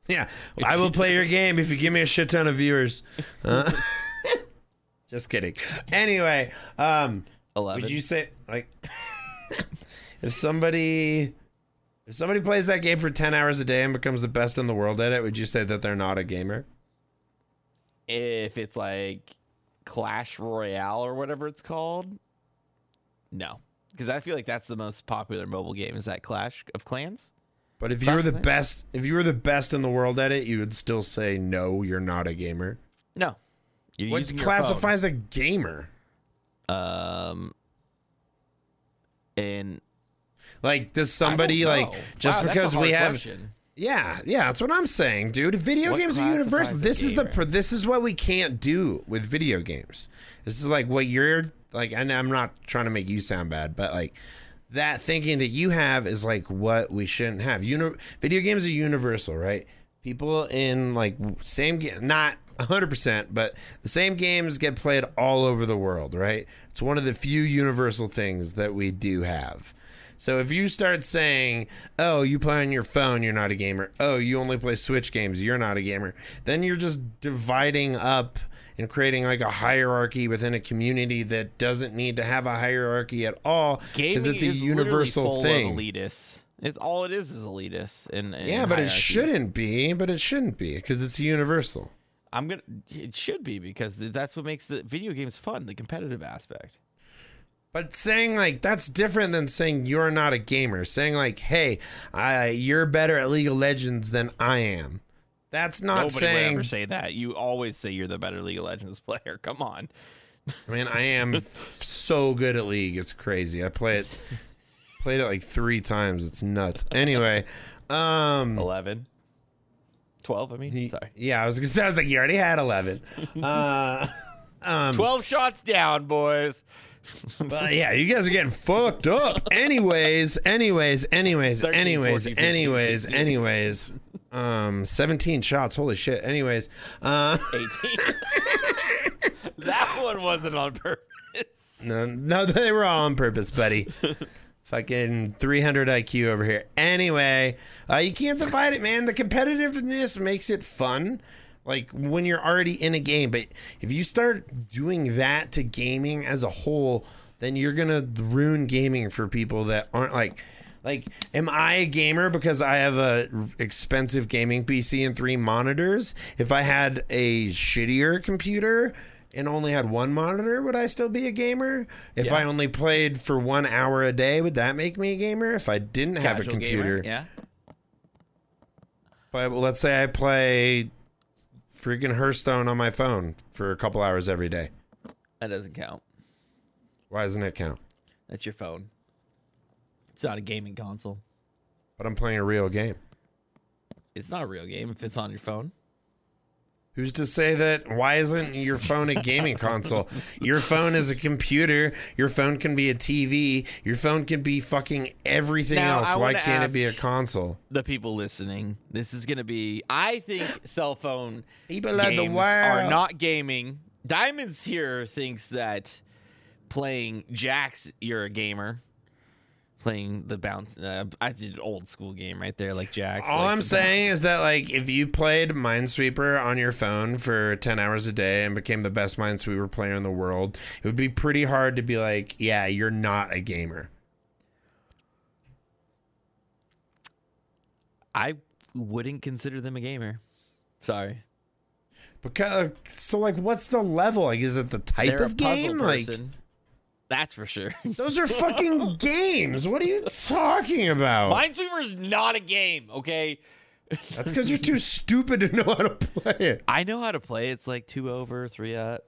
Yeah, I will play your game if you give me a shit ton of viewers. Just kidding. Anyway, 11. Would you say like if somebody plays that game for 10 hours a day and becomes the best in the world at it, would you say that they're not a gamer? If it's like Clash Royale or whatever it's called? No. Because I feel like that's the most popular mobile game, is that Clash of Clans? But if you were the best, if you were the best in the world at it, you would still say, no, you're not a gamer? No. What classifies a gamer? Like, does somebody like just because we have? Question. Yeah, that's what I'm saying, dude. Video games are universal. This is what we can't do with video games. This is like what you're like, and I'm not trying to make you sound bad, but like that thinking that you have is like what we shouldn't have. Video games are universal, right? People in like same game, not 100%, but the same games get played all over the world, right? It's one of the few universal things that we do have. So if you start saying, oh, you play on your phone, you're not a gamer. Oh, you only play Switch games, you're not a gamer. Then you're just dividing up and creating like a hierarchy within a community that doesn't need to have a hierarchy at all because it's a universal thing. Elitist. It's all it is elitist. And yeah, but hierarchies. It shouldn't be because it's universal. It should be because that's what makes the video games fun, the competitive aspect. But saying like that's different than saying you're not a gamer. Saying like, hey, you're better at League of Legends than I am. That's not Nobody saying. Nobody would ever say that. You always say you're the better League of Legends player. Come on. I mean, I am so good at League. It's crazy. I played it like 3 times. It's nuts. Anyway, 11. 12, I mean, sorry. Yeah, I was gonna say, I was like, you already had 11. 12 shots down, boys. But yeah, you guys are getting fucked up. Anyways, 13, anyways, 14, 15, anyways, 16. 17 shots. Holy shit. Anyways, 18. That one wasn't on purpose. No, they were all on purpose, buddy. Fucking 300 IQ over here. Anyway, you can't divide it, man. The competitiveness makes it fun. Like when you're already in a game, but if you start doing that to gaming as a whole, then you're gonna ruin gaming for people that aren't like, am I a gamer because I have a expensive gaming PC and 3 monitors? If I had a shittier computer and only had 1 monitor, would I still be a gamer? If I only played for 1 hour a day, would that make me a gamer? If I didn't have a computer, But let's say I play freaking Hearthstone on my phone for a couple hours every day. That doesn't count. Why doesn't it count? That's your phone. It's not a gaming console. But I'm playing a real game. It's not a real game if it's on your phone. Who's to say that? Why isn't your phone a gaming console? Your phone is a computer. Your phone can be a TV. Your phone can be fucking everything else. Why can't it be a console? The people listening, this is going to be, I think cell phone people games the are not gaming. Diamonds here thinks that playing Jax, you're a gamer. Playing the bounce, I did an old school game right there, like Jax. All I'm saying is that, like, if you played Minesweeper on your phone for 10 hours a day and became the best Minesweeper player in the world, it would be pretty hard to be like, yeah, you're not a gamer. I wouldn't consider them a gamer. Sorry. Because, so, like, what's the level? Like, is it the type They're of game? Like, that's for sure. Those are fucking games. What are you talking about? Minesweeper's not a game, okay? That's because you're too stupid to know how to play it. I know how to play. It's like 2 over, 3 up.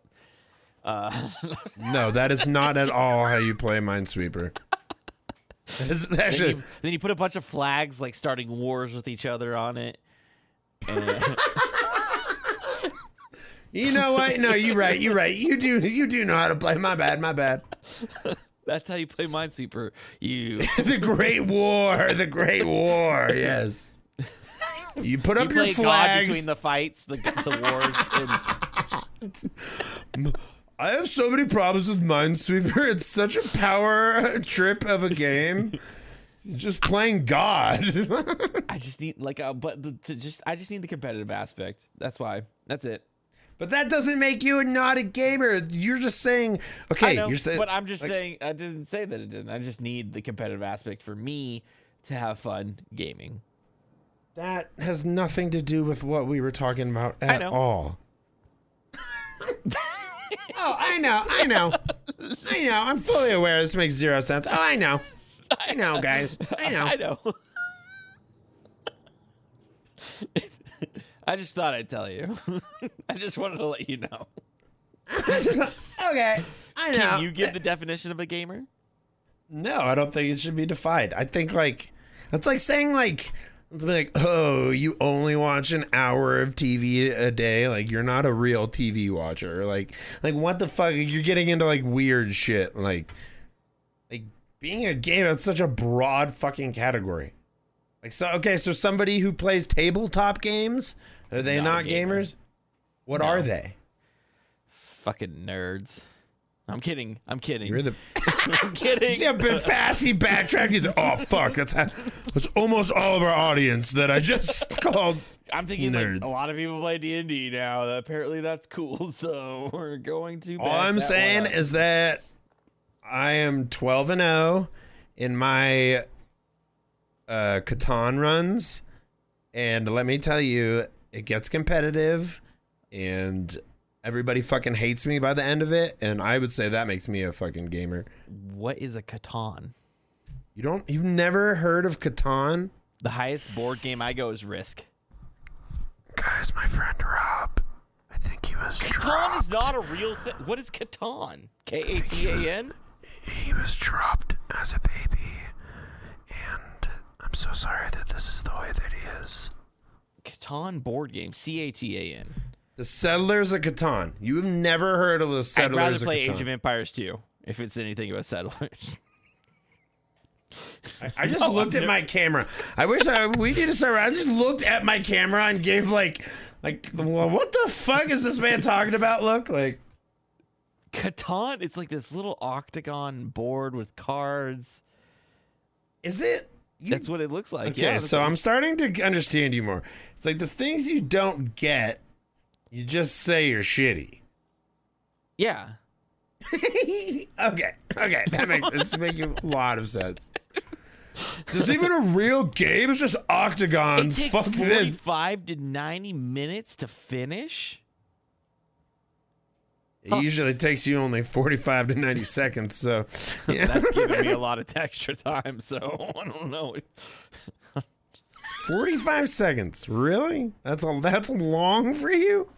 No, that is not at all how you play Minesweeper. Then you put a bunch of flags, like starting wars with each other on it. And you know what? No, you're right. You do know how to play. My bad. That's how you play Minesweeper. You The Great War. Yes. You put up your flags between the fights, the wars. I have so many problems with Minesweeper. It's such a power trip of a game. Just playing God. I just need I just need the competitive aspect. That's why. That's it. But that doesn't make you not a gamer. You're just saying, okay. I know, but I'm just saying, I didn't say that it didn't. I just need the competitive aspect for me to have fun gaming. That has nothing to do with what we were talking about at all. I know. I'm fully aware. This makes zero sense. Oh, I know, guys. I just thought I'd tell you. I just wanted to let you know. Okay, I know. Can you give the definition of a gamer? No, I don't think it should be defined. I think like that's like saying like it's like, oh, you only watch an hour of TV a day. Like you're not a real TV watcher. Like what the fuck? You're getting into like weird shit. Like being a gamer. That's such a broad fucking category. Like so. Okay, so somebody who plays tabletop games. Are they not gamers? What are they? Fucking nerds. I'm kidding. You're the I'm kidding. See how fast he backtracked? He's like, oh fuck, that's almost all of our audience that I just called. I'm thinking nerds. Like a lot of people play D&D now. Apparently that's cool, so we're going to all I'm saying is that I am 12-0 in my Catan runs, and let me tell you, it gets competitive, and everybody fucking hates me by the end of it, and I would say that makes me a fucking gamer. What is a Catan? You've never heard of Catan? The highest board game I go is Risk. Guys, my friend Rob, I think he was Catan dropped. Is not a real thing. What is Catan? K-A-T-A-N? He was dropped as a baby, and I'm so sorry that this is the way that he is. Catan board game, C-A-T-A-N. The Settlers of Catan. You have never heard of the Settlers of Catan. I'd rather play Age of Empires 2 if it's anything about Settlers. I just looked at my camera. I wish we did a server. I just looked at my camera and gave like what the fuck is this man talking about? Look, like Catan. It's like this little octagon board with cards. Is it? That's what it looks like. Okay, yeah, so I'm starting to understand you more. It's like the things you don't get, you just say you're shitty. Yeah. Okay, that makes it's making a lot of sense. Is this even a real game? It's just octagons. It takes 45 to 90 minutes to finish. It usually takes you only 45 to 90 seconds, so yeah. That's giving me a lot of extra time, so I don't know. 45 seconds, really? That's long for you?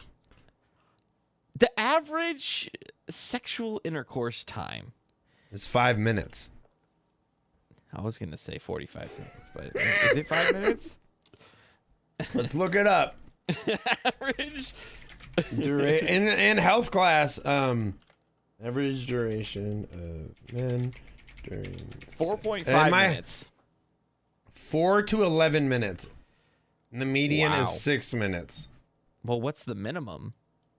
The average sexual intercourse time is 5 minutes. I was gonna say 45 seconds, but is it 5 minutes? Let's look it up. Average in health class, average duration of men during 4.5 minutes, 4 to 11 minutes. And the median is 6 minutes. Well, what's the minimum?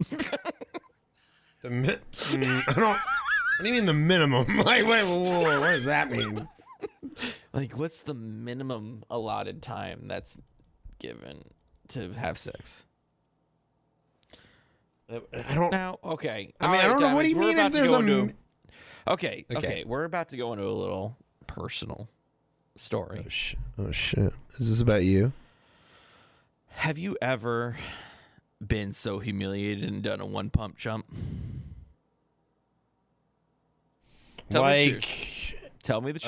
What do you mean the minimum? Like, wait, whoa, what does that mean? Like, what's the minimum allotted time that's given to have sex? I don't know. Okay. I mean, I don't know. What do you mean if there's Okay. We're about to go into a little personal story. Oh, shit. Is this about you? Have you ever been so humiliated and done a one-pump jump? Tell me the truth.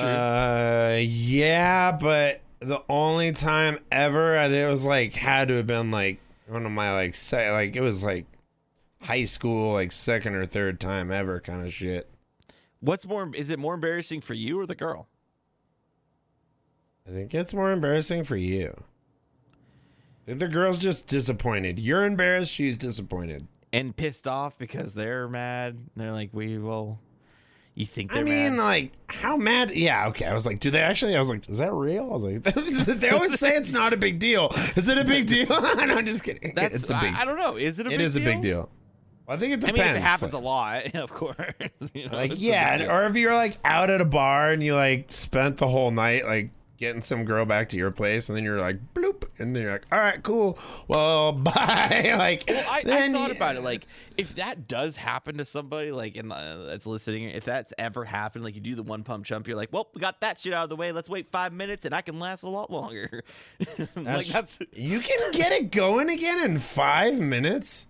Yeah, but the only time ever, it was like, had to have been like one of my like it was like high school, like second or third time ever kind of shit. Is it more embarrassing for you or the girl? I think it's more embarrassing for you. I think the girl's just disappointed. You're embarrassed, she's disappointed. And pissed off because they're mad. They're like, you think they're mad? I mean, like, how mad? Yeah, okay. I was like, do they actually? I was like, is that real? I was like, they always say it's not a big deal. Is it a big deal? No, I'm just kidding. I don't know. Is it a big deal? It is a big deal. Well, I think it depends. I mean, if it happens a lot, of course. You know, like, yeah. Or if you're, like, out at a bar and you, like, spent the whole night, like, getting some girl back to your place, and then you're like, bloop. And then you're like, all right, cool. Well, bye. Like, I thought about it. Like, if that does happen to somebody, like, that's listening, if that's ever happened, like, you do the one pump jump, you're like, well, we got that shit out of the way. Let's wait 5 minutes, and I can last a lot longer. You can get it going again in 5 minutes.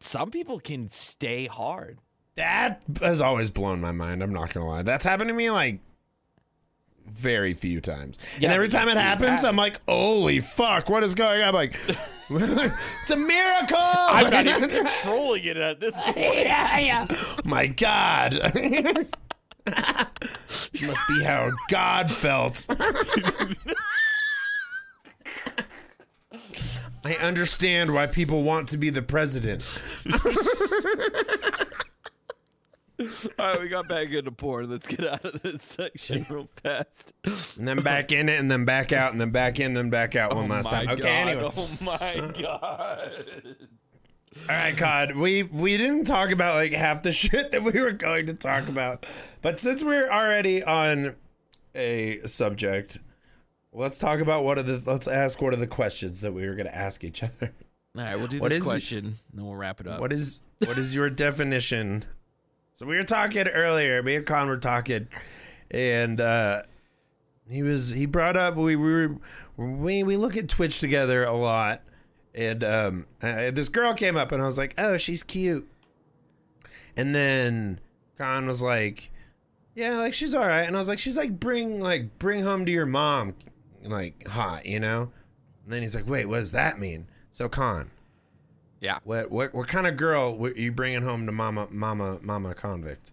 Some people can stay hard. That has always blown my mind. I'm not going to lie. That's happened to me, like, very few times. Yeah, and every time it happens, I'm like, holy fuck, what is going on? I'm like, it's a miracle! I'm not even controlling it at this point. Yeah. My God. This must be how God felt. I understand why people want to be the president. All right, we got back into porn. Let's get out of this section real fast. And then back in it, and then back out, and then back in, then back out one last time. Okay, anyway. Oh, my God. All right, Cod. We didn't talk about, like, half the shit that we were going to talk about. But since we're already on a subject, let's talk about let's ask one of the questions that we were going to ask each other. All right, we'll do this question, then we'll wrap it up. What is your definition? So we were talking earlier, me and Con were talking, and he brought up, we look at Twitch together a lot, And this girl came up and I was like, oh, she's cute. And then Con was like, yeah, like she's all right. And I was like, she's like bring home to your mom, like hot, you know? And then he's like, wait, what does that mean? So Con. Yeah. What kind of girl were you bringing home to mama Convict?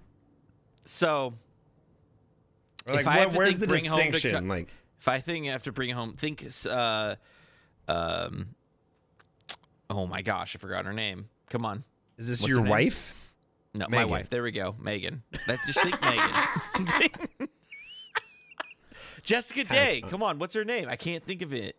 So like, if I have where's the distinction? Like if I think I have to bring home, think, oh my gosh, I forgot her name. Come on. Is this your wife? No, Megan. My wife. There we go. Megan. Just think Megan. Jessica Day. Come on. What's her name? I can't think of it.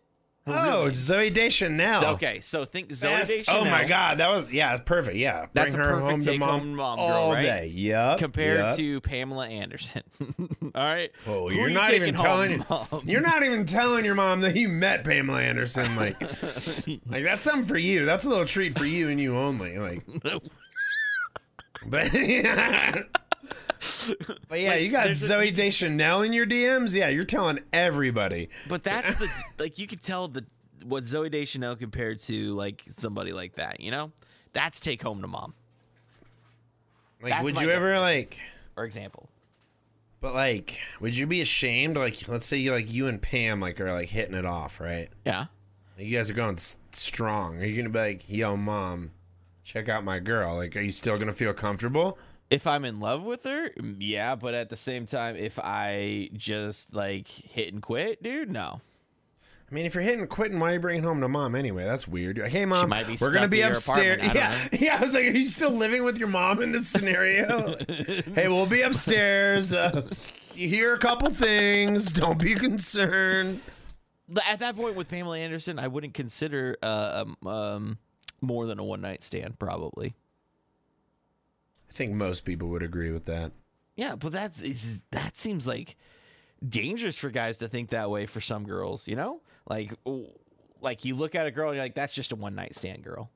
Oh, Zooey Deschanel. Okay, so think Zooey Deschanel. Oh my God, that was perfect. Yeah, that's bring a her home to mom girl, all right? Day. Yep. Compared to Pamela Anderson. All right. Oh, you're not even telling. You're not even telling your mom that you met Pamela Anderson. Like, like that's something for you. That's a little treat for you and you only. Like, but. Yeah. But yeah, like, you got Zooey Deschanel in your DMs. Yeah, you're telling everybody. But that's the like you could tell what Zooey Deschanel compared to like somebody like that. You know, that's take home to mom. Like, that's would you ever like, for example? But like, would you be ashamed? Like, let's say you like you and Pam like are like hitting it off, right? Yeah. Like, you guys are going strong. Are you gonna be like, yo, mom, check out my girl? Like, are you still gonna feel comfortable? If I'm in love with her, yeah, but at the same time, if I just, like, hit and quit, dude, no. I mean, if you're hitting and quitting, why are you bringing home to mom anyway? That's weird. Like, hey, mom, we're going to be upstairs. Yeah, yeah, I was like, are you still living with your mom in this scenario? Like, hey, we'll be upstairs. You hear a couple things. Don't be concerned. At that point with Pamela Anderson, I wouldn't consider more than a one-night stand, probably. I think most people would agree with that. Yeah, but that seems like dangerous for guys to think that way for some girls, you know? Like you look at a girl and you're like, that's just a one-night stand girl.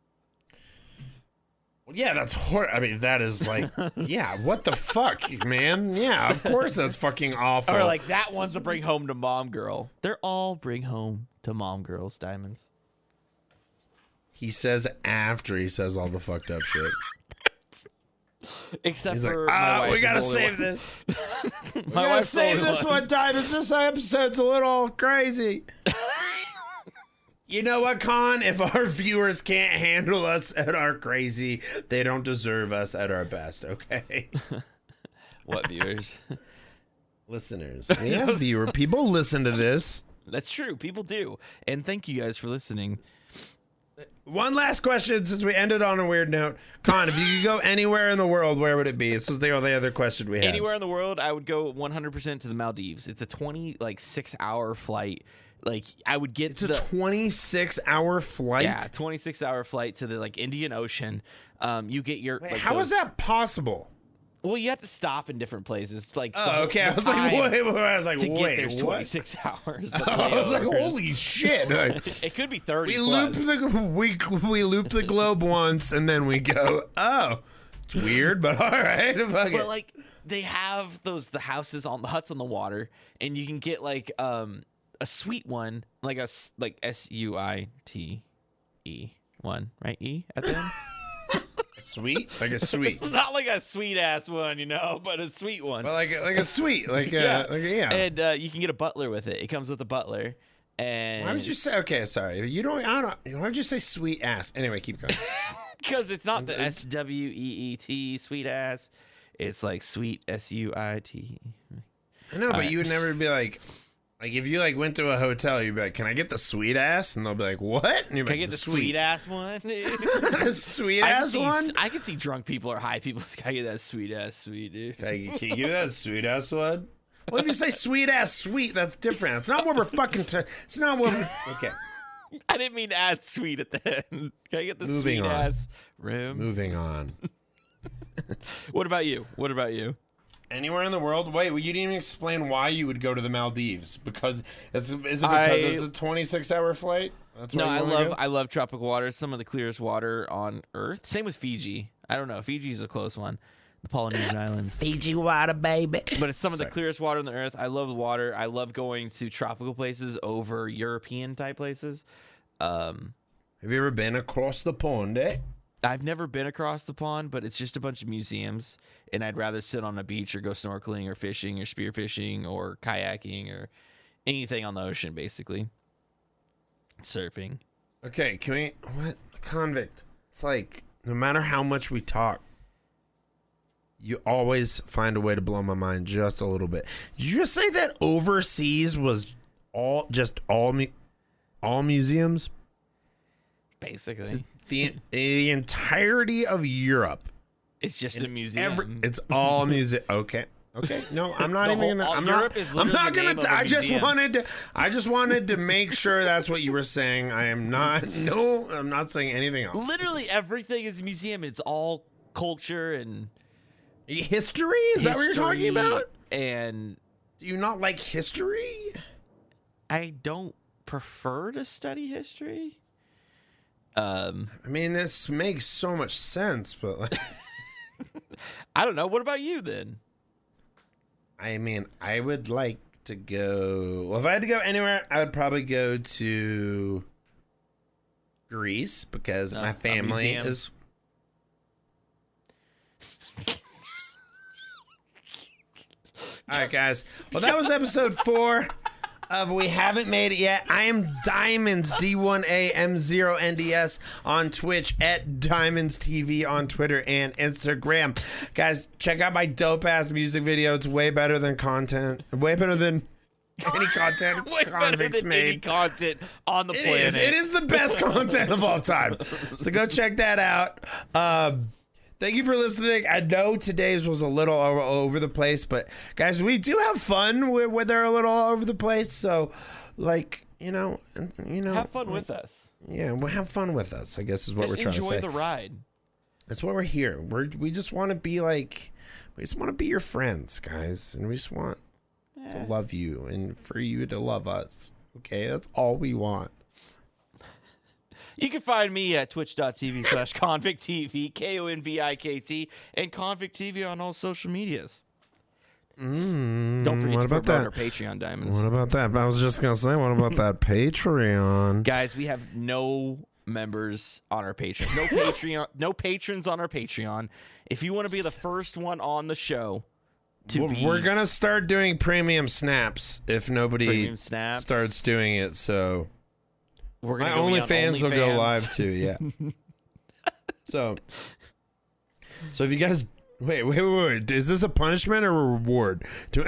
Well, yeah, that's horrible. I mean, that is like, yeah, what the fuck, man? Yeah, of course that's fucking awful. Or like, that one's a bring home to mom girl. They're all bring home to mom girls, Diamonds. He says after he says all the fucked up shit. Except he's for like, we gotta save this. We gotta save this one, Diamonds. This episode's a little crazy. You know what, Con? If our viewers can't handle us at our crazy, they don't deserve us at our best. Okay. What viewers? Listeners. We have viewer people listen to this. That's true. People do, and thank you guys for listening. One last question since we ended on a weird note. Con, if you could go anywhere in the world, where would it be? This was the only other question we had. Anywhere in the world, I would go 100% to the Maldives. It's a 26-hour flight. Like, I would get it's to a 26-hour flight? Yeah, 26-hour flight to the, like, Indian Ocean. You get your... Wait, like, how is that possible? Well, you have to stop in different places. Like, oh, okay. I was like, wait. I was like, to wait, get there 26 what? Hours. But I was like, holy shit! It could be 30. We loop the globe once, and then we go. Oh, it's weird, but all right. But like, they have the houses on the huts on the water, and you can get like a suite one, like a suite one, right? E at the end. Sweet, like a sweet, not like a sweet ass one, you know, but a sweet one. But like a sweet, like yeah. Like yeah. And you can get a butler with it. It comes with a butler. And why would you say? Okay, sorry, you don't. I don't. Why would you say sweet ass? Anyway, keep going. Because it's not the SWEET sweet ass. It's like sweet SUIT. I know, all but right. You would never be like. Like, if you, like, went to a hotel, you'd be like, can I get the sweet ass? And they'll be like, what? And you're like, can I get the sweet ass one? The sweet ass one? I can see drunk people or high people. Can I get that sweet ass sweet, dude? Can you give that sweet ass one? Well, if you say sweet ass sweet, that's different. It's not what we're fucking... it's not what we're... Okay. I didn't mean add sweet at the end. Can I get the sweet ass room? Moving on. What about you? What about you? Anywhere in the world? Wait, well, you didn't even explain why you would go to the Maldives. Because is it because of the 26-hour flight? That's no, I love tropical water. It's some of the clearest water on Earth. Same with Fiji. I don't know. Fiji's a close one. The Polynesian Islands. Fiji water, baby. But it's some of the clearest water on the Earth. I love the water. I love going to tropical places over European type places. Have you ever been across the pond, eh? I've never been across the pond, but it's just a bunch of museums, and I'd rather sit on a beach or go snorkeling or fishing or spearfishing or kayaking or anything on the ocean, basically. Surfing. Okay, can we... What? Convict. It's like, no matter how much we talk, you always find a way to blow my mind just a little bit. Did you just say that overseas was all just all museums? Basically. The entirety of Europe. It's just a museum. It's all museum. Okay. Okay. No, I'm not even gonna. I just wanted to make sure that's what you were saying. I am not. No, I'm not saying anything else. Literally everything is a museum. It's all culture and history. Is that what you're talking about? And do you not like history? I don't prefer to study history. I mean, this makes so much sense, but like, I don't know. What about you then? I mean, I would like to go. Well, if I had to go anywhere, I would probably go to Greece because my family is. All right, guys. Well, that was episode 4. Of We Haven't Made It Yet. I am Diamonds, D1AM0NDS on Twitch, at Diamonds TV on Twitter and Instagram. Guys, check out my dope-ass music video. It's way better than content. Way better than any content Convicts made. Any content on the planet. It is the best content of all time. So go check that out. Thank you for listening. I know today's was a little over the place, but guys, we do have fun when they're a little over the place. So, like, you know, have fun with us. Yeah, well, have fun with us, I guess is what we're trying to say. Enjoy the ride. That's why we're here. We just want to be like, we just want to be your friends, guys, and we just want to love you and for you to love us. Okay, that's all we want. You can find me at twitch.tv/convicttv, Konvikt, and Convict TV on all social medias. Don't forget to promote our Patreon, Diamonds. What about that? I was just going to say, what about that Patreon? Guys, we have no members on our Patreon. No Patreon, no patrons on our Patreon. If you want to be the first one on the show to be... We're going to start doing premium snaps if nobody starts doing it, so... My OnlyFans will go live too, yeah. So if you guys wait, is this a punishment or a reward? Do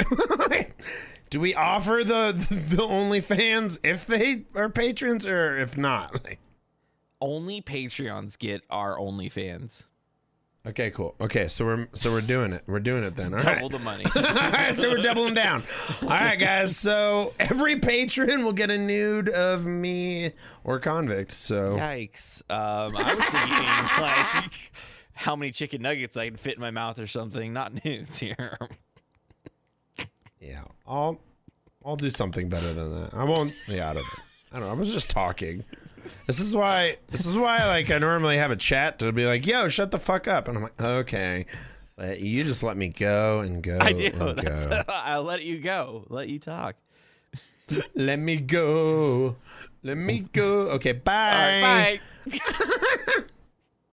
we offer the OnlyFans if they are patrons or if not? Like, only Patreons get our OnlyFans. Okay, cool. Okay, so we're doing it. We're doing it then. All right. Double the money. All right, so we're doubling down. All right, guys. So every patron will get a nude of me or Convict. So yikes. I was thinking like how many chicken nuggets I can fit in my mouth or something. Not nudes here. Yeah, I'll do something better than that. I won't be out of it. I don't know. I was just talking. This is why like I normally have a chat to be like, yo, shut the fuck up, and I'm like, okay, but you just let me go and go. I do. I'll let you go. Let you talk. Let me go. Let me go. Okay, bye. All right, bye.